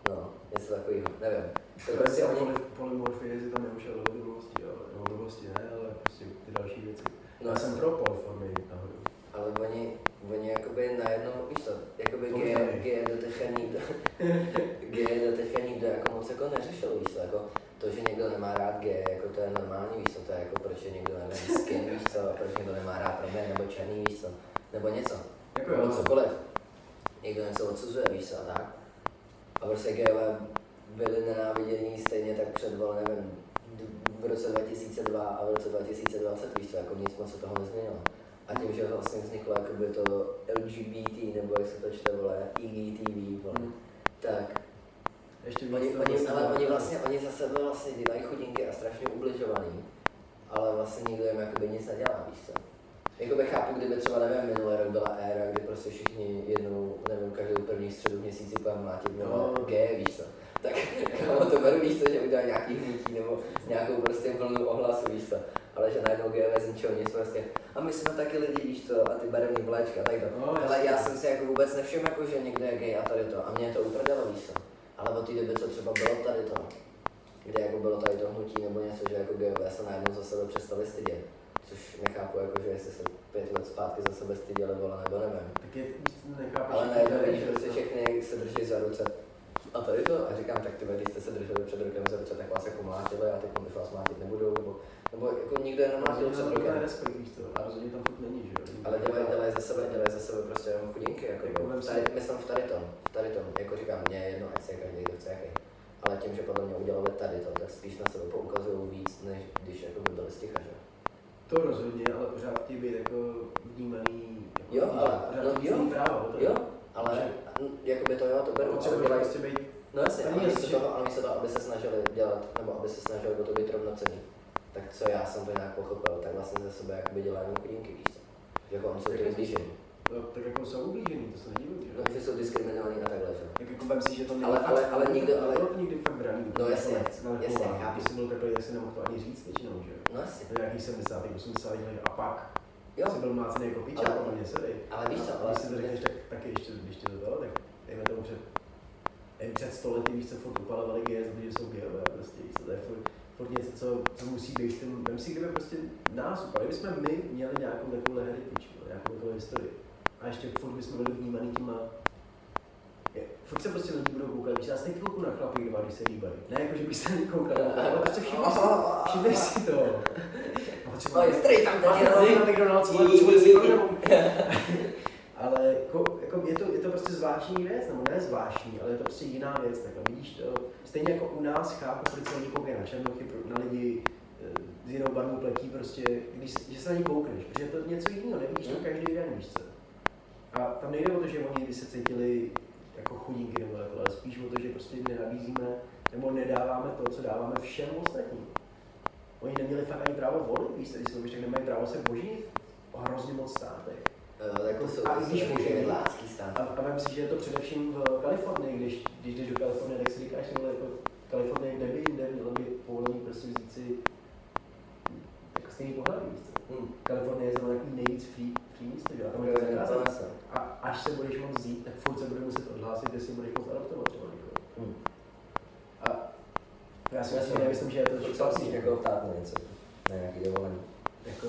No, něco takového, nevím. To prostě oni... Polymorfie si tam neušel do blbosti, ale, do blbosti ne, ale prostě ty další věci. No, já jsem pro polformy nahoru. Ale oni jakoby najednou, víš co, jakoby gay do teďka nikdo jako moc jako neřešil, víš co, jako to, že někdo nemá rád gay, jako to je normální, víš co, to je jako proč je někdo nemá skin, víš co, proč někdo nemá rád proměn, nebo černý, víš co, nebo něco, nebo cokoliv, někdo něco odsuzuje, víš co, tak. A prostě gayové byli nenávidění stejně tak před, nevím, v roce 2002 a v roce 2020, víš co, jako nic moc se toho nezměnilo. A tím, že vlastně vzniklo jakoby to LGBT, nebo jak se to čte, vole, EGTV, vole, tak ještě oni za sebe vlastně dělají chudinky a strašně ubližovaný, ale vlastně nikdo jim jakoby nic nedělá, víš co? Jakoby chápu, kdyby třeba, nevím, minulý rok byla éra, kdy prostě všichni jednou, nevím, každou první středu v měsíci budeme mlátit, no, gay, víš co? Tak kámo, to beru, víš co, že udělá nějaký hnutí, nebo nějakou prostě vlnu ohlasu, víš co? Ale že najednou gejové z ničeho nic prostě, a my jsme taky lidi, víš to, a ty barevný vlečka, tak to. No, ale já jsem si jako vůbec nevšiml, jako, že někde je gej a tady to, a mě to uprdalo, víš co. Ale od té doby, co třeba bylo tady to, kde jako bylo tady to hnutí nebo něco, že jako gejové se najednou za sebe přestali stydět. Což nechápu, jako, že jestli se 5 let zpátky za sebe styděli, vole, nebo nevím. Tak je nechápu, ale najednou vidíš, že všechny se drží za ruce. A tady to, a říkám, tak ty když jste se drželi před rokem za ruce, tak vás jako mlátili a teď když vás mlátit nebudou, nebo jako nikdo je nemlátil před rokem. A rozhodně tam furt není, že jo? Ale dělají za sebe prostě jenom chudinky, jako myslím v tady tom, jako říkám, mě je jedno, ať se každý, kdo chce jaký. Ale tím, že podle mě udělali tady to, tak spíš na sebe poukazují víc, než když jako by byli sticha, že? To rozhodně, ale pořád chtějí být jako vnímaný, jako ale jakoby to jo, to beru, ale dělají prostě být... No jasně, ale my se to, aby se snažili dělat, nebo aby se snažili do toho být rovnocenní. Tak co já jsem to nějak pochopil, tak vlastně ze sebe jakoby dělají chudinky, víš co? Jako oni jsou ty ublížený. No, tak jako jsou ublížený, to se nedíví, že? No, že jsou diskriminovaný a takhle, že? Tak jako vem si, že to není ale nikdo, ale... Bylo to nikdy fakt braný. No jasně, jasně, chápu. Když jsem byl takový, tak si nemohl to ani říct většinou, že jo? No jasně. To nějakých 70, 80 a pak. Jo. Jsi byl mlácený jako píčák, ale mě sedej. Ale víš co, ale... Když si to řekneš, tak taky ještě, když tě to bylo, tak dejme tomu před 100 lety, víš co, furt upalovali geje, protože jsou gejové, prostě, víš co, to je furt něco, co musí být, vem si, kdyby prostě nás upali, kdybychom my měli nějakou takovou heretičku, nějakou takovou historii, a ještě furt bychom byli vnímaný těma, furt se prostě lidi budou koukat, víš, já se nekouku na chlapy, když se líbají, ne jako, že bych se nekoukal, ale prostě všimneš si to. Potřebovali strejt tam tady ale jako je to prostě zvláštní věc, nebo ne zvláštní, ale je to prostě jiná věc, takhle vidíš to. Stejně jako u nás chápu, proč se lidi koukají na černochy, na lidi s jinou barvou pletí, prostě, že se na ní koukneš, protože to něco jiného, nevidíš to každý den, víš co. A tam nejde o to, že oni by se cítili jako chudinky nebo takhle, ale spíš o to, že prostě nenabízíme nebo nedáváme to, co dáváme všem ostatním. Oni neměli fakt ani právo volit, víš, když si mluvíš, tak nemají právo se božit o hrozně moc státech. jako souvisí s můžeme lásky stan. A vypadám si, že je to především v Kalifornii, když jdeš do Kalifornie, tak si říkáš, že jako Kalifornie, kde by jinde mělo by povolení prostě vzít si jako stejný pohlaví. Kalifornie je znamená takový nejvíc free místo, že? A tam je to zakázat. A až se budeš moct vzít, tak furt se bude muset odhlásit, jestli budeš moct adoptovat třeba někoho. Já si myslím, že je to třeba si někoho ptát na něco, na nějaký dovolení. Jako,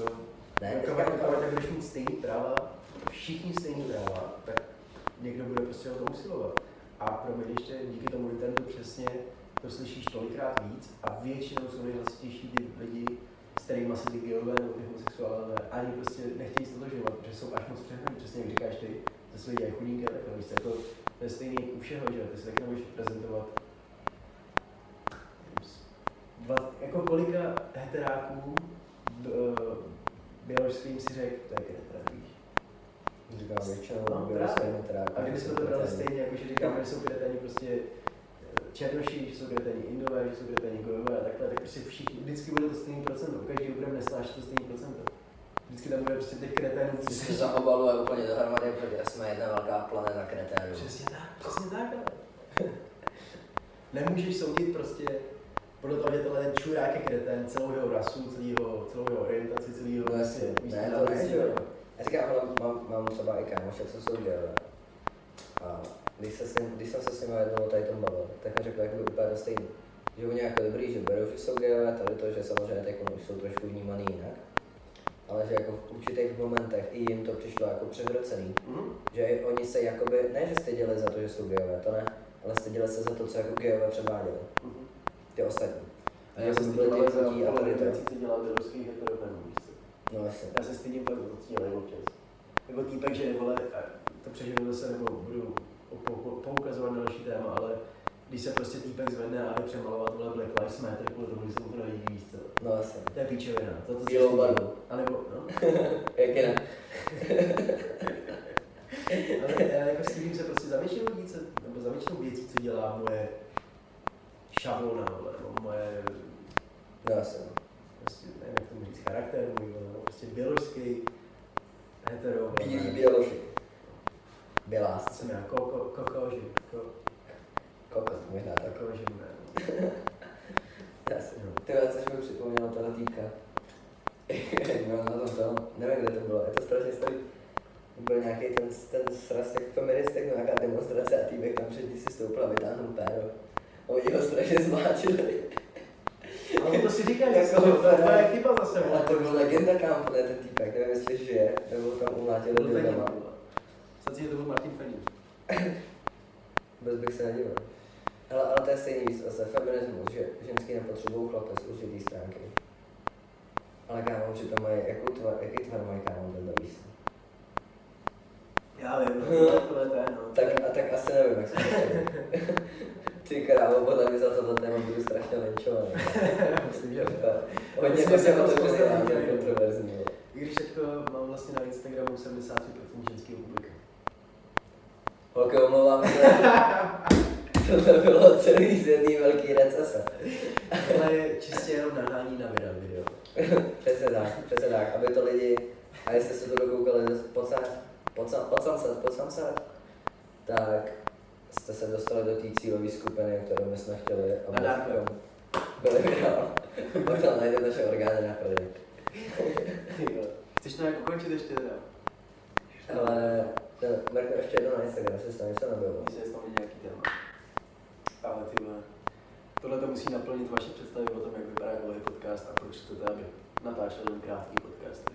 tak budeš mít stejný práva, všichni stejný práva, tak někdo bude prostě o to usilovat. A pro mě ještě díky tomu internetu přesně to slyšíš tolikrát víc a většinou jsou nejhlasitější ty lidi, s kterými se ty geové nebo ty homosexuálové ani prostě nechtějí stotožovat, protože jsou až moc přehraní, přesně jak říkáš ty, ze své děje chudinky, takhle víš, jako to je stejný u všeho, že ty se taky nemůžeš prezentovat. Jako kolika heteráků běložským si řekl, to je heterák, víš? Říkám většinou běložským heterákům. A kdybychom to brali stejně, jakože říkáme, že jsou kreténi prostě černoši, že jsou kreténi indové, že jsou kreténi gojové a takhle, tak prostě všichni, vždycky bude to stejný procento, každý budeme nesnášet to stejný procento. Vždycky tam bude prostě těch kreténů. Vždycky zaobaluje úplně dohromady, protože jsme jedna velká planeta kreténů. Přesně tak, ale. Nemůžeš soudit prostě podle toho, že tohle čurák je kretén, celou jeho rasu, celou jeho orientaci, celý jeho vlastně. Ne, to nejde. Já říkám, ale mám třeba i kámoše, co jsou dělali. A když jsem se s nimi jednou tady tom bavil, tak mi řekl jakoby úplně to stejný. Že oni jako dobrý, že berou, že jsou gejové, tady to, že samozřejmě teď už jsou trošku vnímaný jinak. Ale že jako v určitých momentech i jim to přišlo jako přehrocený. Že oni se jakoby, ne že styděli za to, že jsou gejové, to ne, ale styděli se za to, co jako gejové předváděli. Ty ostatní. A já se stydím ale za orientaci, co dělá běložských heteropenů, víš co? No jasně. Já se stydím pak odtílej občas. Nebo týpek, že nevole, to přeženu zase, nebo budu poukazovat na další téma, ale když se prostě týpek zvedne a jde přemalovat tohle Black Lives Matter, kvůli tomu, když se mu to nevidí, víš co? No jasně. To je píčovina. Bílou barvu. A nebo, no? Jak jinak. Ale já jako stydím se prostě za většinou věcí, co dělá moje šablona, nebo moje, prostě, nevím, jak tomu říct, charakter, nebo prostě běložský hetero. Bílý běloži. Bělásci. Jsem já kokoži. Kokos, možná tak. Kokoži, ne. Jasně. Tyhle, což mi připomněla tohle týka. No, na tom tom, nevím, kde to bylo, je to strašně starý. Byl nějaký ten sraz, tak feministek, nějaká demonstrace a týbek tam před ní si stoupil a vytáhnul péro. Oni ho strašně zmáčili. Ale to si říkáš, že to je chyba za sebou. A to byl legenda kámo, ne ten týpek, nevím jestli žije, nebo tam umlátěl do doma. Stací, že to byl Martin Fenich. Vůbec bych se nedíval. Ale to je stejný víc, zase feminismus, že ženský nepotřebují chlape z určitý stránky. Ale kámo, že to mají, jaký tvar mají kámo ten do výsledky. Já vím, tohle to je no. Tak asi nevím, jak se ty krávo, podle mě za tohle téma budu strašně linčovaný. Myslím, že hodně to je nějaké kontroverzní. I když teď mám vlastně na Instagramu 73% ženského publika. Holky, omlouvám se. Tohle bylo celý z jedný velký recese. Tohle je čistě jenom nahání na video. Přesně tak, aby to lidi, a jestli se to dokoukali, pod sunset, tak jste se dostali do té cílové skupiny, kterou my jsme chtěli, aby byli vydávat. Pak tam najdeme naše orgány na prdě. Chceš to nějak ukončit ještě teda? Ale mrknu ještě jedno na Instagram, se tam něco nebylo. Myslím, že tam je nějaký téma. Ale ty vole, tohle to musí naplnit vaše představy o tom, jak vypadá nový podcast a proč to tady natáčel jen krátký podcasty.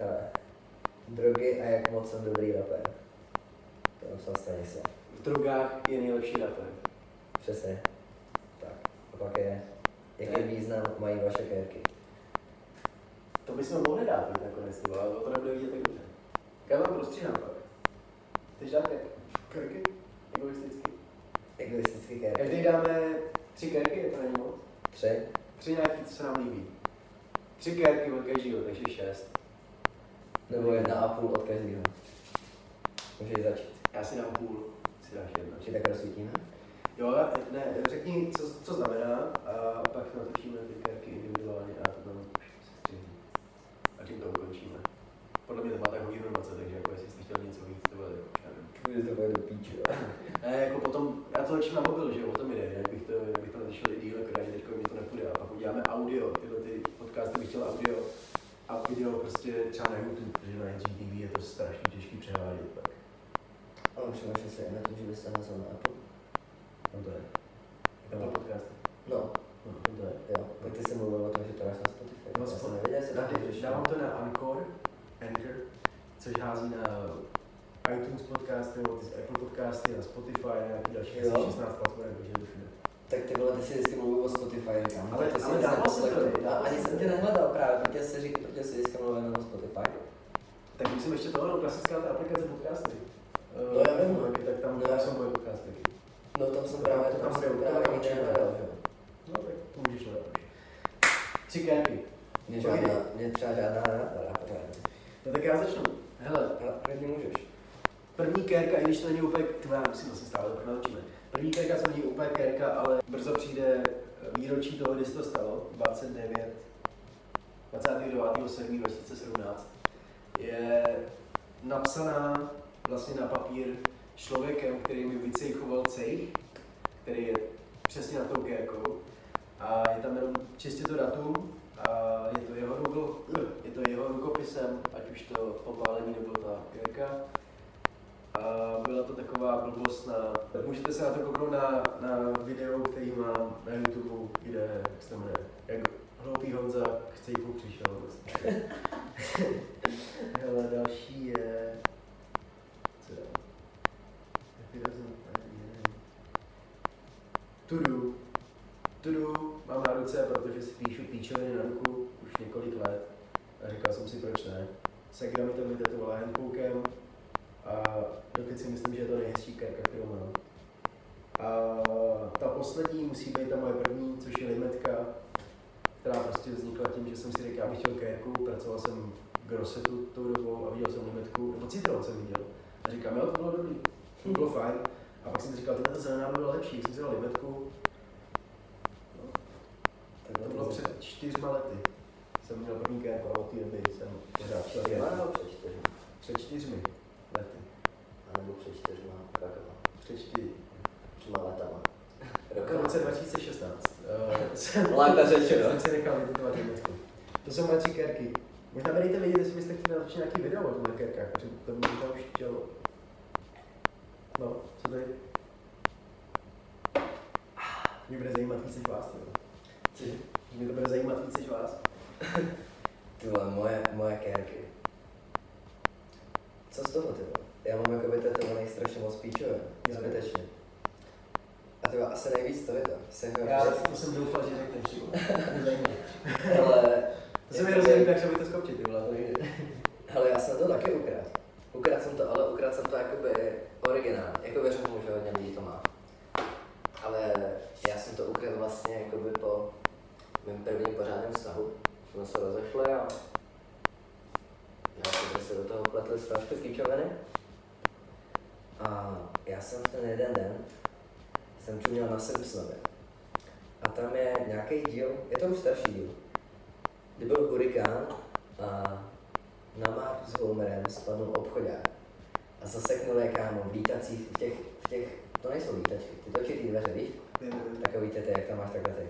Ale drogy a jak moc jsem dobrý rapper. V drogách je nejlepší rapper. Přesně. Tak. A pak je, jaký význam mají vaše kérky. To bychom mohli dát nakonec, ale to nebude vidět tak dobře. Já vám prostříhám pak. Chceš dát kérky? Egoistický. Egoistický kérky. Každý dáme 3 kérky, je to není moc? 3 nějaký, co se nám líbí. 3 kérky od každého, takže 6. Nebo 1,5 od každého. Můžeš začít. Já si dám půl, si dáš jedno. Či tak rozsvítíme? Jo, ne, řekni, co znamená a pak natočíme ty kérky individuálně a to tam se stříhne. A tím to ukončíme. Podle mě to má takový informace, takže jako jestli jste chtěl něco víc, to bude jako, nevím. To bude do píče, jo. Ne, jako potom, já to začím na mobil, že jo, o tom jde, jak bych to natočil i díl, akorát, že teďko mi to nepůjde, a pak uděláme audio, tyhle ty podcasty bych chtěl audio a video prostě třeba na YouTube, protože na IGTV je to strašně těžký převádět tak. Ale převážně se jen na to, že byste nazval na Apple. Tam to je. Tam to podcasty. No. Tam to je. Jo, tak ty jsi mluvil o tom, že to dáš na Spotify. No, dávám to na Anchor, což hází na iTunes podcasty, nebo ty Apple podcasty, na Spotify, na nějaký další 16 platform, takže došli. Tak ty vole, ty si vždycky mluvil o Spotify, říkám. Ale dával jsem to. Ani jsem tě nehledal právě, protože jsi vždycky mluvil o Spotify. Tak musím ještě tohle, klasická ta aplikace podcasty. No já vím. Tak tam jsou moje podcasty. No tam jsem právě, to tam jsem právě určitě nedal, jo. No tak to můžeš hledat. 3 kérky. Mě třeba žádná nápadá. No tak já začnu. Hele, první můžeš. První kérka, i když to není úplně, první kérka to není úplně kérka, ale brzo přijde výročí toho, kdy se to stalo, 29.7.2017. Je napsaná vlastně na papír člověkem, který mi vycejchoval cejch, který je přesně na tou kérkou. A je tam jenom čistě to datum, a je to jeho rukopisem, ať už to popálení nebo ta kérka. A byla to taková blbost na... Můžete se na to kouknout na video, který mám na YouTube, kde se jmenuje, jak hloupý Honza k cejchu přišel. Vlastně. Hele, další je... Co dám? To do. Mám na ruce, protože si píšu píčoviny na ruku už několik let. A říkal jsem si, proč ne. Segra mi to vytetovala handpoukem. A dokud si myslím, že je to nejhezčí kérka, kterou mám. A ta poslední musí být ta moje první, což je limetka, která prostě vznikla tím, že jsem si řekl, já bych chtěl kérku, pracoval jsem v Grossetu tou dobou a viděl jsem limetku, nebo Citron jsem viděl. A říkám, jo, to bylo dobrý, to bylo fajn. A pak jsem si říkal, tato zelená byla lepší, jsem si dal limetku. No. To bylo před 4 lety. Jsem měl první kérku a od té doby jsem pořád šel kérku. Před 4 lety. A nebo před 4 rokama. Před 4 letama. V roce 2016. Láta řečeno. Jsem si nechal vytutovat limetku. To jsou moje 3 kérky. Možná dejte vidět, jestli byste chtěli natočit nějaký video o těch kérkách, protože to mě tam už chtělo. No, co tady? Mě bude zajímat víc než vás, nebo? Cože? Mě to bude zajímat víc než vás. Tyhle, moje kérky. Co z toho, tyhle? Já mám jakoby tetovaných strašně moc píčovek, zbytečně. A tyhle, asi nejvíc to je to. To jsem doufal, že řekneš, tyhle. Ale... To se mi rozumím, jak se by to skopčit, tyhle. Hele, já jsem to taky ukradl jsem to jakoby originál, jako věřím tomu, že hodně lidí to má. Ale já jsem to ukradl vlastně jakoby po mém prvním pořádném vztahu. Jsme se rozešli a já se do toho pletli strašky klíčoviny. A já jsem v ten jeden den, jsem čuměl na Simpsonově. A tam je nějaký díl, je to už starší díl, kdy byl hurikán a na Martu s Homerem spadl obchodák a zaseknul je, kámo, v lítacích, v těch, to nejsou lítačky, ty točitý dveře, víš? Takový ty, jak tam máš takhle ty.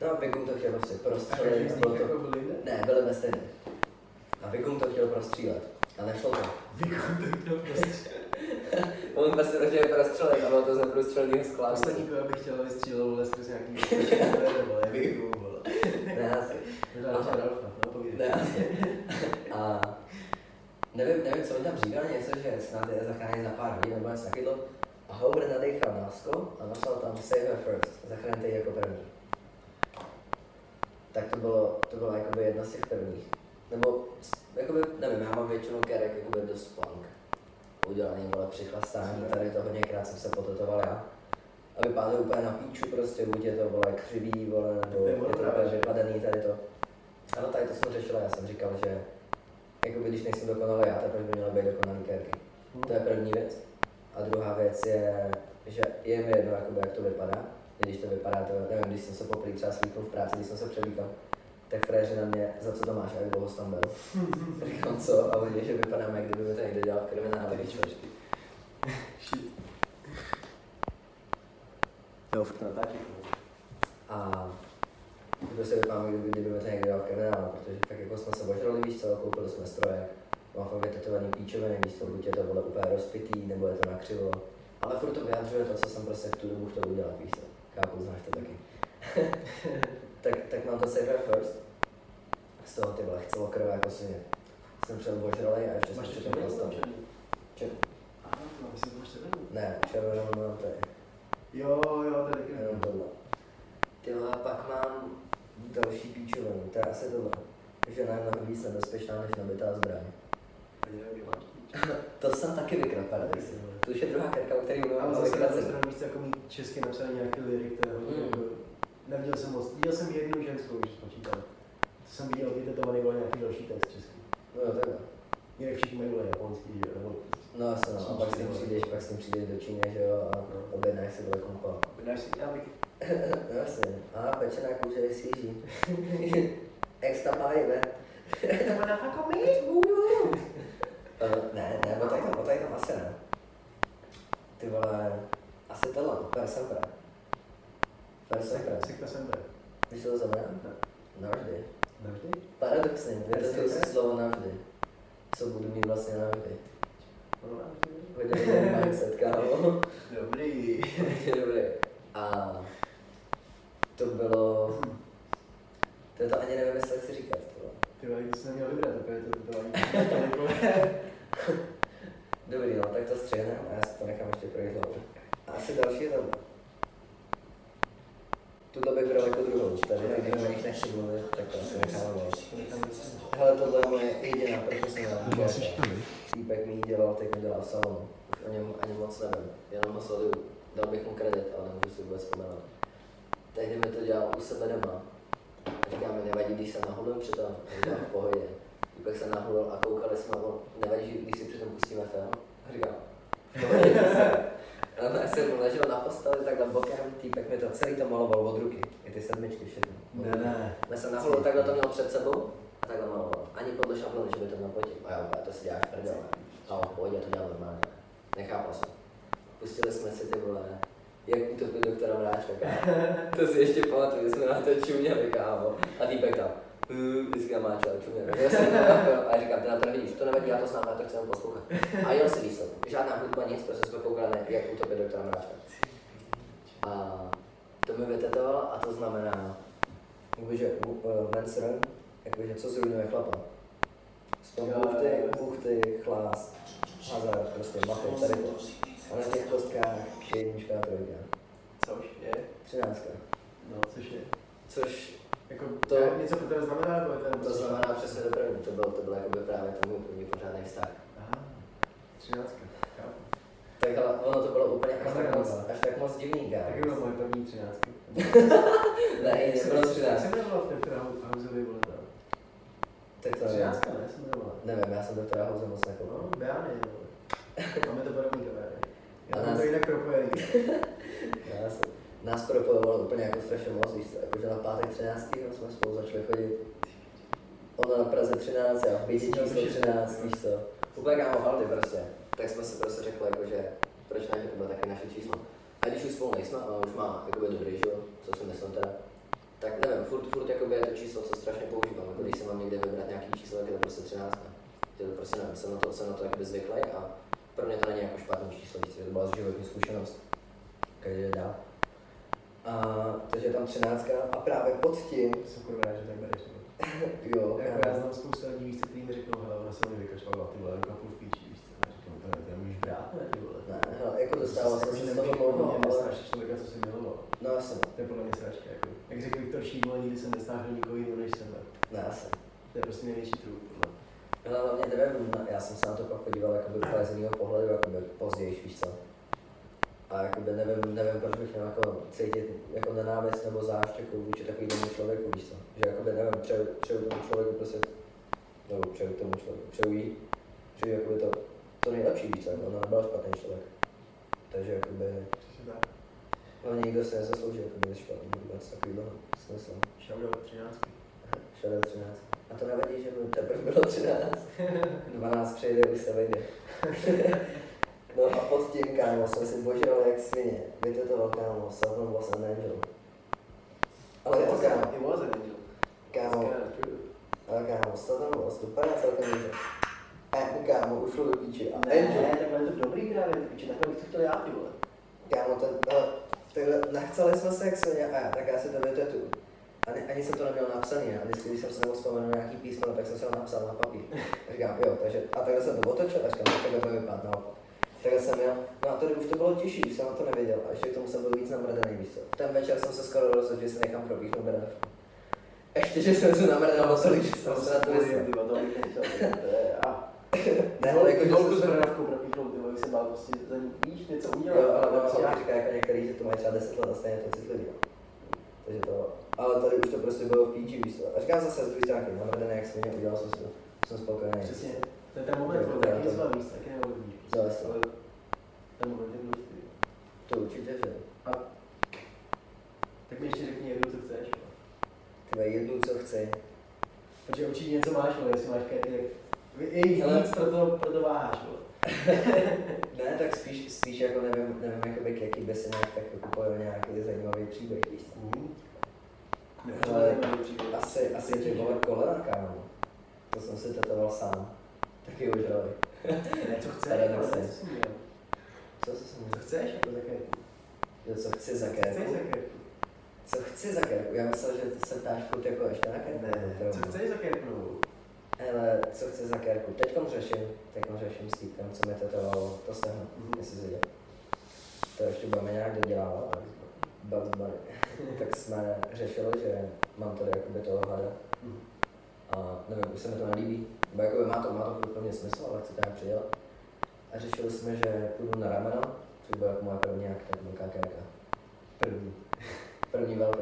No a Vikum to chtěl prostě prostřelit, bylo to... Ne, byly ve stejných. A Vikum to chtěl prostřílet, a nešlo to. Vikum to chtěl prostřílet. On prostě to chtěl prostřelit, a bylo to z neprůstřelného skla. Poslední, koho bych chtěl vystřílet, vole, skrz nějaký... Vole, Vikum, vole. Ne, asi. A nevím, co mi tam říkal, něco, že snad je zachránit za pár hodin, nebo něco takového. A Homer nadechal náskou a napsal tam save her first, zachraňte ji jako první. Tak to bylo jakoby jedna z těch prvních. Nebo, jakoby, nevím, já mám většinou kérek jakoby dost punk. Udělaný, vole, přichlastání, tady to hodněkrát jsem se potetoval já. A vypadá úplně na píču prostě, buď je to, vole, křivý, vole, nebo je to úplně vypadaný, tady to. Ale tady to jsem řešil, já jsem říkal, že jakoby, když nejsem dokonalý já, tak by měla být dokonalý kérky. To je první věc. A druhá věc je, že je mi jedno, jakoby, jak to vypadá. Když to vypadá, to nevím, když jsem se poprvé třeba slíknul v práci, když jsem se převlíkal, tak fréři na mě, za co to máš, jak dlouho jsi tam byl? Říkám, co? A oni, že vypadáme, jak kdyby mi to někdo dělal v kriminále, když člověčky. Shit. Jo, fakt to natáčí. A to se vypadáme, kdyby mi to někdo dělal v kriminále, protože tak jako jsme se božrali, víš co, koupili jsme stroje. Mám fakt vytetovaný píčoviny, víš co, buď je to bylo úplně rozpitý, nebo je to nakřivo. Ale furt to vyjadřuje to, co jsem prostě v tu dobu chtěl udělat, víš co. Kápu, znáš to taky. tak mám to safer first. Z toho ty vlach celokrvá jako svině. Jsem přijel božralej a ještě jsem přijel postavit. Červenou? Aha, to mám, myslím, máš červenou. Ne, červenou mám tady. Jo, tady taky nevím. Tohle. Tyhle, pak mám další píčovinu, to je asi tohle. Že na mnohem víc nebezpečná, než nabitá zbraň. To jsem taky vykrat, paradoxně. To už je druhá karka, o který mluvám. Ale zase na straně chci jako česky napsat nějaký lirik, kterého neviděl jsem moc. Viděl jsem jednu ženskou, když spočítal. To jsem viděl, vytetovaný byl nějaký další text český. No jo, takhle. Jinak všichni mají bylo japonský, že jo? No jasno, a pak s tím přijdeš do Číny, že jo, a objednáš si dole kompa. Objednáš si ťáviky. No jasně, a pečená kůže je svěží. Extra pájíme. Nebo nafakomit, budu. Ne, otaj tam asi ne. Ty vole, asi tohle, to je sempre. Sikta sempre. Víš, co to znamená? Navždy. Navždy? Paradoxně, je to si slovo navždy. Co budu mít vlastně navždy. No navždy. Vyjde mindset, kámo. Dobrý. A to bylo... To ani nevím, jestli chci říkat. Tyhle, když jsem neměl vybrat, tak to bylo ani... Dobrý, no, tak to střihnem a já si to nechám ještě projít hlavou. A asi další je tam. Tuto bych bral jako druhou, tady když o nich nechci mluvit, tak to asi nechám mluvit. Hele, tohle je moje jediná profesionální šéfa. Týpek mi ji dělal, teď mi dělá v salonu. O něm ani moc nevím, jenom ho sleduju. Dal bych mu kredit, ale nemůžu si vůbec vzpomenout. Tehdy mi to dělal u sebe doma. Říká mi, nevadí, když jsem nahulil přitom, tak v pohodě. Týpek se nahulil a koukali jsme, nevadí, když si přitom pustíme film? Říkám, no já jsem ležel na posteli takhle bokem, týpek mi to celý to maloval od ruky. I ty sedmičky všechno. Ne. Já jsem nahulil, takhle to měl před sebou a takhle maloval. Ani podle šablony, že by to měl potit. A já to si děláš prdele. A on v pohodě, to dělal normálně. Nechápal jsem. Pustili jsme si ty vole. Jak utopil doktora Mráčka, kámo. To si ještě pamatuju, jsme na to čuměli, kámo. A týpek tam, vždycky tam má člověk čuměli. A říkám, ty na to nevidíš, to nevadí, já to znám, já to chci jenom poslouchat. A jel si výsledek, žádná hudba, nic, prostě jsme koukali, jak utopil doktora Mráčka. A to mi vytetoval a to znamená, jakože men's run, jakože co zruinuje chlapa. Buchty, chlás, hazard, prostě mafie, tady to. A na těch kostkách je jednička a trojka. Což je? 13. No, což je? Což... Jako to... Něco pro tebe znamená, nebo je to? To znamená přesně to první. To byl jakoby právě to můj první pořádný vztah. Aha. 13. Tak ale ono to bylo úplně až tak moc divný, kámo. Taky bylo moje první 13. Ne, nebylo 13. Jak jsem nebyla v té Hausově vole tam? Tak to 13, ne? Jsem nebyla. Nevím, já jsem do té Hausově moc nekoupil. No, Beány, vole. Máme to podobný kamarády. Já jsem to jinak propojený. Nás propojovalo úplně jako strašně moc, jakože na pátek 13. jsme spolu začali chodit. Ono na Praze 13, já v Bíči číslo 13, víš co. Úplně kámo haldy prostě. Tak jsme si prostě řekli, jakože proč ne, že to bylo taky naše číslo. A když už spolu nejsme, ale už má jakoby dobrý, že jo, co si myslím teda. Tak nevím, furt jakoby je to číslo, co strašně používám. Jako když se mám někde vybrat nějaký číslo, tak je to prostě 13. To prostě nevím, jsem na to jakoby zvyklý a pro mě to není jako špatný číslo, to byla životní zkušenost. Každý dál. Takže je tam 13 a právě pod tím... Jsem kurva rád, že tak bereš. Jo. Jako já znám spoustu lidí, víc, který mi řeknou, hele, ona se mi vykašlala, ty vole, kapu v píči, víš co? Já říkám, to nemůžeš brát, ne, ty vole. Ne, hele, jako dostával jsem se z toho volno, ale... Nesnášíš člověka, co si miloval. No jasně. To je podle mě sračka, jako. Jak řekl Viktor Šímol, nikdy jsem nesnášel nikoho jiného než sebe. Ne, jasně. To je prostě největší trůb, podle. No, hlavně nevím, já jsem se na to pak podíval jakoby úplně z jiného pohledu, jakoby později, víš co. A jakoby nevím, proč bych měl jako cítit jako nenávist nebo zášť jako vůči takovýmu člověku, víš co. Že jakoby nevím, přeju tomu člověku prostě, nebo přeju jakoby to nejlepší, víš co, ona byla špatný člověk. Takže jakoby, hlavně nikdo se nezaslouží, jakoby je špatný vůbec, takový byl smysl. Shoutout 13. Včera 13. A to nevadí, že mu teprve bylo 13. 12 přejde, už se vejde. No a pod tím, kámo, jsem si božral jak svině. Vytetoval, kámo, Saymon was an angel. Ale je to, kámo. He was an angel. Kámo. Ale kámo, Saymon was, vypadá celkem dobře. Kámo, už šlo do píči. Angel. Ne, takhle je to dobrý krávě do píči, takhle bych to chtěl já, ty vole. Kámo, takhle nachcali jsme se jak svině a já, tak já si to vytetuju. Ani jsem to neměl napsaný, a vždycky, když jsem se nebo vzpomenul nějaký písmeno, tak jsem se ho napsal na papír. A říkám, jo, takže, a takhle jsem to otočil, a říkám, takhle to vypadá naopak. Takhle jsem jel, no a tady už to bylo těžší, už jsem na to nevěděl, a ještě k tomu jsem byl víc namrdený, víc co. Ten večer jsem se skoro rozhodl, že se nechám probíhnout brev. Ještě, že jsem se namrdal o tolik, že jsem se na to vyslal. Nehol, jako dolku s bradavkou propíchnou, ty vole, bych se bál prostě, že to víš, něco udělal. Jo, ale on říká jako některý, že to mají třeba 10 let a stejně to citlivý. Takže to, ale tady už to prostě bylo v píči, víš co. A říkám zase z druhé stránky, namrdený jak svině, udělal jsem si to, jsem spokojený. Přesně, to je ten moment, kdy taky zbavíš, taky nevodíš. Zase. Ale ten moment je důležitý. To určitě, že? A tak mi ještě řekni jednu, co chceš. Tyba jednu, co chci. Protože určitě něco máš, ale jestli máš kajty, je jich víc, proto váháš, Ne, tak spíš jako nevím jakoby k jaký besinách, tak kupuju nějaký zajímavý příběh, víš co? Ale asi tě vole kolena, kámo. To jsem si tetoval sám. Taky už žrali. Ne, co chceš, ale co co chceš, jako za kérku? Jo, co chci za kérku? Co chci za kérku? Já myslel, že se ptáš furt jako ještě na kérku. Ne, co chceš za kérku? Hele, co chci za kérku? Teďkom řeším s týpkem, co mi tetovalo to stehno, jestli se děl. To ještě budeme nějak dodělávat. Tak jsme řešili, že mám tady jakoby toho hlada. A nevím, už se mi to nelíbí, nebo jakoby má to úplně smysl, ale chci to nějak přidělat. A řešili jsme, že půjdu na ramena, což byla jako moje první kérka. První velká.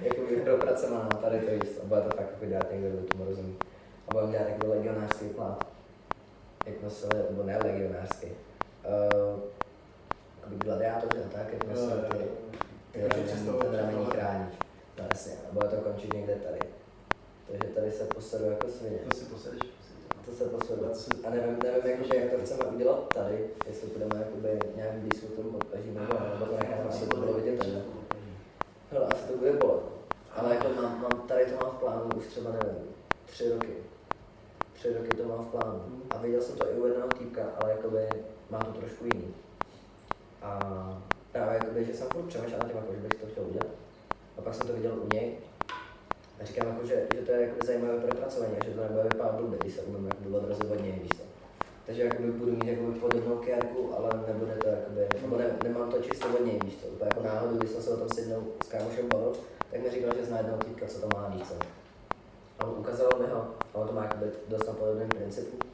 Jakoby propracovaná tady to jíst a bude to fakt jako dělat někdo, kdo tomu rozumí. A budeme dělat takový legionářský plát. Jak nosili, nebo ne legionářský. Jakoby gladiátoři a tak, jak nosili ten ramení chráníč. A bude to končit někde tady. Takže tady se posedu jako svině. To si posedeš. To se posedu. A nevím jakože, jak to chceme udělat tady, jestli budeme nějak blízko tomu podpaží, nebo to necháme, aby to bylo vidět tady. Hele, asi to bude bolet. Ale jako tady to mám v plánu už třeba nevím, 3 roky. 3 roky to mám v plánu. A viděl jsem to i u jednoho týpka, ale jakoby má to trošku jiný. A právě jakoby, že jsem furt přemýšlel na tím, jako, že bych to chtěl udělat. A pak jsem to viděl u něj. A říkám, jako, že to je jako zajímavé propracování, že to nebude vypadat blbě, když se budeme jako odrazovat výstav. Takže jakoby, budu mít jakoby, podobnou kérku, ale nebude to jakoby, nebo nemám to čistě od něj výstav. To jako náhodou, když jsem se o tom sednul s kámošem bavil, tak mi říkal, že zná jednoho týpka, co to má výstav. A on ukázal mi ho, a on to má jakoby, dost na podobném principu. Tak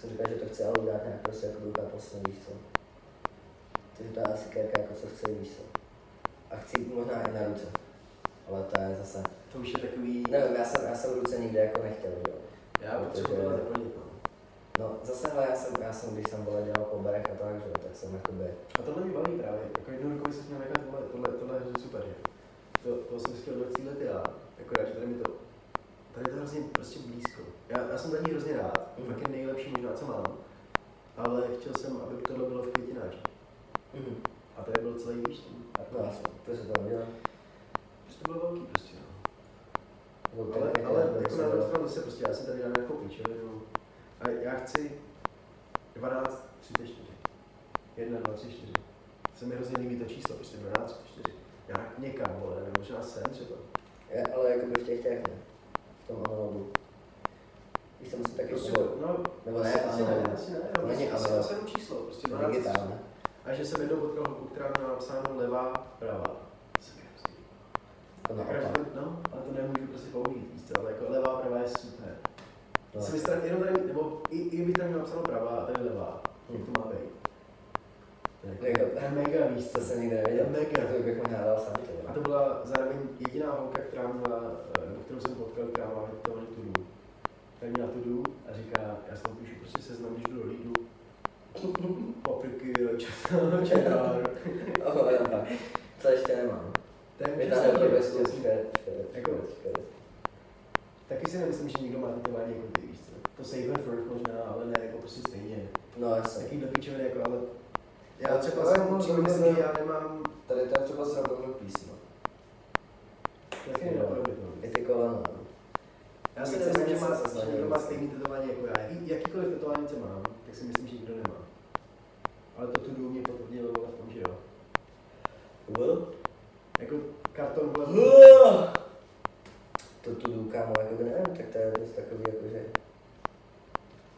jsem říkal, že to chci ale udělat nějak prostě jako úplně poslední výstav. Takže to je asi kérka, jako co chci výstav. A chci možná i na ruce. Ale to je zase... To už je takový... Nevím, já jsem v ruce nikde jako nechtěl, jo. Já potřebuji to doplnit, no. Zase, hele, já jsem, když jsem vole dělal po barech a tak, že jo, tak jsem jakoby... A tohle mi baví právě, jako jednou rukou jsi měl nechat, tohle je super, že? To jsem chtěl 20 let já, akorát, že tady mi to... Tady je to hrozně prostě blízko. Já jsem tady hrozně rád, fakt je nejlepší možná, co mám, ale chtěl jsem, aby tohle bylo v květináči. A tady bylo celý výští. To se tam dělá. To bylo velký prostě, no. Ale jako na tom stranu se prostě, já si tady dám nějakou píčovinu. A já chci 12, 34. 1, 2, 3, 4. Se mi hrozně líbí to číslo, prostě 12, 34. Já někam, vole, nebo možná sem třeba. Já, ale jako by v těch ne. V tom analogu. Víš, to musím taky prostě, no, nebo ne, asi ne. Asi jenom číslo, prostě 12. A že jsem jednou potkal holku, která měla napsáno levá, pravá. No, ale to nemůžu prostě použít, víc, ale jako levá, pravá je super. Jsem jistrat jenom tady, nebo i bych tam měl napsal pravá a tady levá, jak to má být. To je mega, víc, co jsem nikde nevěděl, to bych možná dal sám. A to byla zároveň jediná holka, kterou jsem potkal, která má diktovaný tu dů. Tak měla tu dů a říká, já si tam píšu prostě seznam, když jdu do Lidu. Papriky, četár. To ještě nemám. Ten, že jsem to bez kůzka, Taky si nemyslím, že někdo má tetování hudby, víš co? To Saymon furt možná, ale ne, jako prostě stejně. No jasně. Taký dopičoviny jako, ale... Já třeba jsem určitě myslí, já nemám... Tady to je třeba zrovnou písmo. Taky nenapadlo. I ty kolena. Já si nemyslím, že někdo má stejný tetování jako já. Jakýkoliv tetování, co mám, tak si myslím, že nikdo nemá. Ale to tu mě potvrdilo v tom, že jo. Jako karton vlep. To tu jdu, kámo, jakoby nevím, tak to je něco takový, jakože...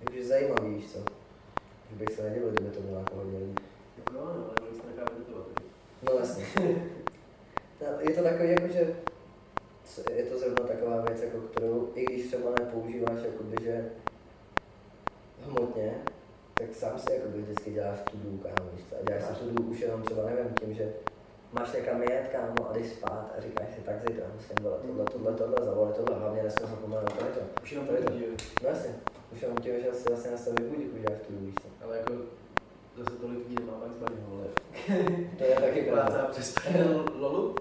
Jakože zajímavý, víš co? Že bych se nedělal, kdyby to bylo jako hodně lidí. No ano, ale byli se nechávat do toho tedy. No jasně. Je to takový, jakože... Je to zrovna taková věc, jako kterou, i když třeba nepoužíváš, jakoby, že... hmotně, tak sám si jakoby vždycky děláš tu dů, kámo, víš co? A děláš si tu dů už jenom třeba, nevím, tím, že... Máš někam jet, kámo, a jdeš spát a říkáš si tak zítra, musím dělat tohle, zavolat tohle, hlavně nesmím zapomenout tady to. Už jenom tady to. No jasně, už jenom tím, že si zase nastavit budík, už děláš tu víš co. Ale jako zase tolik lidí nemá pak zbalit vole. To je taky práce. Přestal lolu?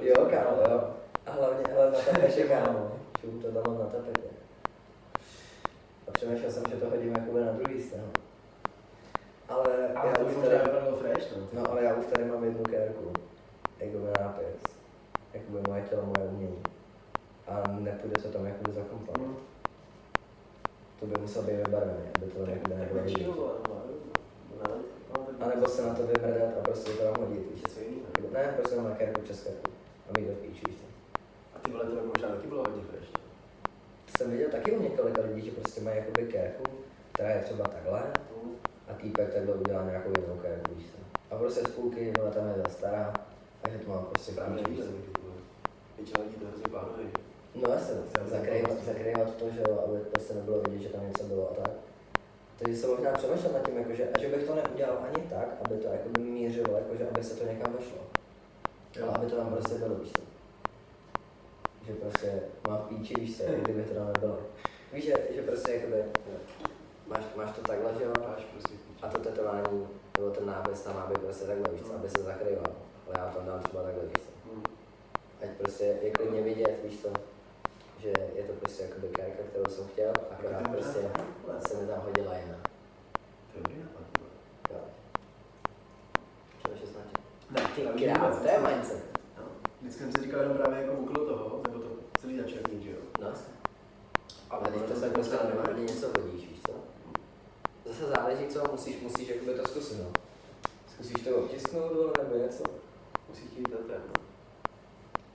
Jo, kámo, jo. A hlavně, ale na tapetě, kámo. Čum to tam na tapetě. A přemýšlel jsem, že to hodím jakoby na druhý stranu. Ale já už tady mám fresh, no, ale já už tady mám jednu kérku, jakoby nápis, jakoby moje tělo, moje umění. A nepůjde se tam jakoby zakomponovat. To by muselo být vybarvené, aby to jakoby nebylo vidět. A nebo se na to vyhrdat a prostě to tam hodit, víš co jiný? Ne, prostě mám na kérku přes kérku a mít do píči, víš co. A ty vole, to by možná taky bylo hodně fresh. Jsem viděl taky u několika lidí, že prostě mají jakoby kérku, která je třeba takhle. A týpek takhle udělal nějakou jednou kérku, víš se. A prostě z půlky, byla tam jedna stará, takže to mám prostě právě víc. Většina lidí to hrozně plánuje. No jasně, zakrývat to, že jo, aby prostě nebylo vidět, že tam něco bylo a tak. Takže jsem možná přemýšlel nad tím, jakože, že bych to neudělal ani tak, aby to jakoby mířilo, jakože, aby se to někam došlo. Ale aby to tam prostě bylo, víš se. Že prostě má v píči, víš se, kdyby to tam nebylo. Víš, že prostě jakoby... Máš to takhle, že jo? A to tetování, nebo ten nápis tam má být prostě takhle, víš co, aby se zakrýval. Ale já tam dám třeba takhle, víš co. Ať prostě je klidně vidět, víš co, že je to prostě jakoby kérka, kterou jsem chtěl, akorát prostě se mi tam hodila jiná. To je dobrý nápad. Jo. Třeba 16. Ty krám, to je mindset. Vždycky jsem si říkal jenom právě jako okolo toho, nebo to celý načerný, že jo? No. Ale když to se prostě nevrátí něco hodíš, víš co? Zase záleží, co musíš jakoby to zkusit, no. Zkusíš to obtisknout, nebo něco? Musíš jít do té, no.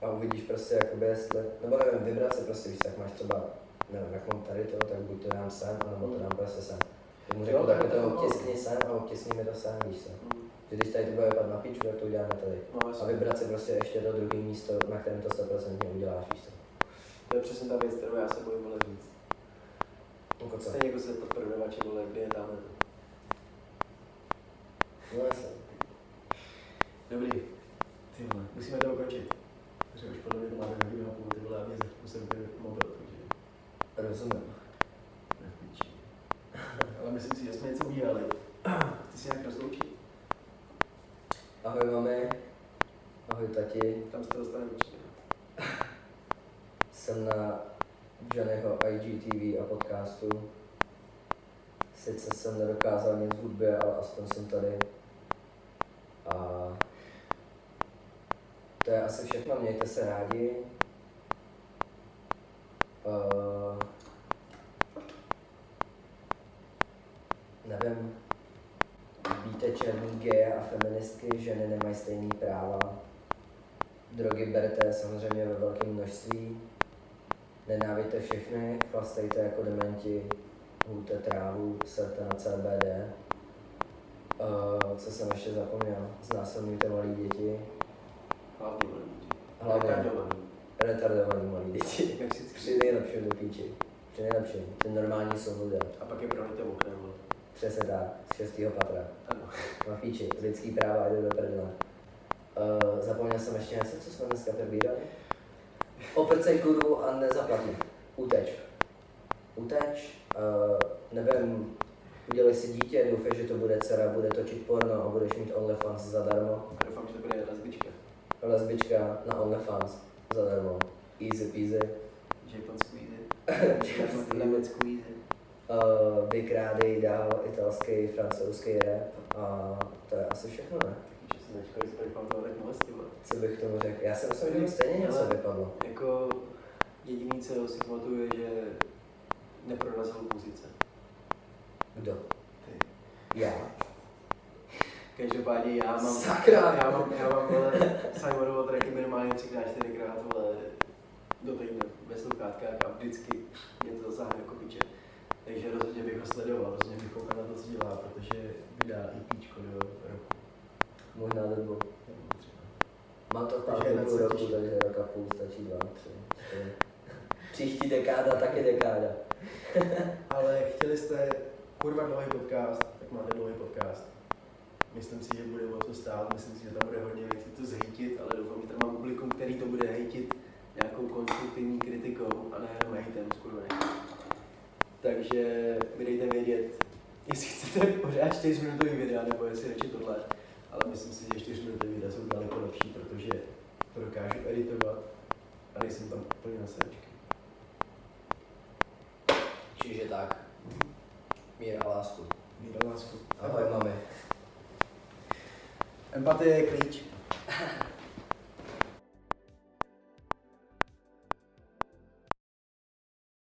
A uvidíš prostě, jakoby, jestli... Nebo nevím, vybrat se prostě, víš, tak máš třeba... Nevím, jak mám tady to, tak buď to dám sem, nebo to dám prostě sem. Tak mu řeknu, tak to obtiskni sem a obtiskni mi to sem, víš co? Že když tady to bude vypadat na píčku, tak to uděláme tady. A vybrat si prostě ještě to druhé místo, na kterém to 100% uděláš, víš co? To je přesně ta věc, kterou já se bojím, vole, říct. Stejně jako se podprdovače, vole, kdy je dáme to. No jasný. Dobrý. Ty vole, musíme to ukončit. Takže už podle mě to máme hodinu a půl, ty vole, a mě musím vypnout mobil, takže... Rozumím. Nepíči. Ale myslím si, že jsme něco udělali. Ty si nějak rozloučí. Ahoj mami. Ahoj tati. Tam se dostane určitě. Jsem na Janého IGTV a podcastu. Sice jsem nedokázal nic v hudbě, ale aspoň jsem tady. A to je asi všechno, mějte se rádi. Nevím. Víte, černý geje a feministky, ženy nemají stejný práva. Drogy berte samozřejmě ve velkém množství. Nenávidíte všechny, chlastejte jako dementi, hůjte trávu, serte na CBD. Co jsem ještě zapomněl? Znásilňujte malé děti. Hlavně malé děti. Retardované malé děti. Jak si při nejlepším do píči. Při nejlepším. Ty normální jsou lidé. A pak je prohněte oknem. Přesně tak. Z 6. patra. Ano. Na píči. Lidský práva jde do prdele. Zapomněl jsem ještě něco, co jsme dneska probírali. Oprcej kurvu a nezaplatí. Uteč. Nevím, udělej si dítě, doufej, že to bude dcera, bude točit porno a budeš mít OnlyFans zadarmo. A doufám, že to bude lesbička. Lesbička na OnlyFans zadarmo. Easy peasy. Japan squeeze it. Lemon squeeze it. Big Rady dál italský, francouzský rap a to je asi všechno, ne? Takže jsem nečekal, že jsi vypadl tak moc, ty vole. Co bych k tomu řekl? Já jsem se viděl stejně něco vypadlo. Jako jediný, co si pamatuju, je, že neprorazil pozice. Kdo? Ty. Já. Každopádně já mám Saymonovo tracky minimálně 3x4x, ale do týdne ve sluchátkách a vždycky mě to zasáhne jako piče. Takže rozhodně bych ho sledoval, rozhodně bych koukal na to, co dělá, protože vydá IPčko do roku. Možná do dvou. Má to v pátku roku, takže rok a půl stačí 2-3. Příští dekáda, taky dekáda. Ale chtěli jste kurva dlouhý podcast, tak máte dlouhý podcast. Myslím si, že bude o to stát, myslím si, že tam bude hodně věcí to zhejtit, ale doufám, že tam mám publikum, který to bude hejtit nějakou konstruktivní kritikou a nejenom hejtem skurvený. Takže mi dejte vědět, jestli chcete pořád 4minutový videa, nebo jestli radši tohle. Ale myslím si, že 4minutový videa jsou daleko lepší, protože to dokážu editovat a nejsem tam úplně na sračky. Čiže tak. Mír a lásku. Mír a lásku. Ahoj, mami. Empatie je klíč.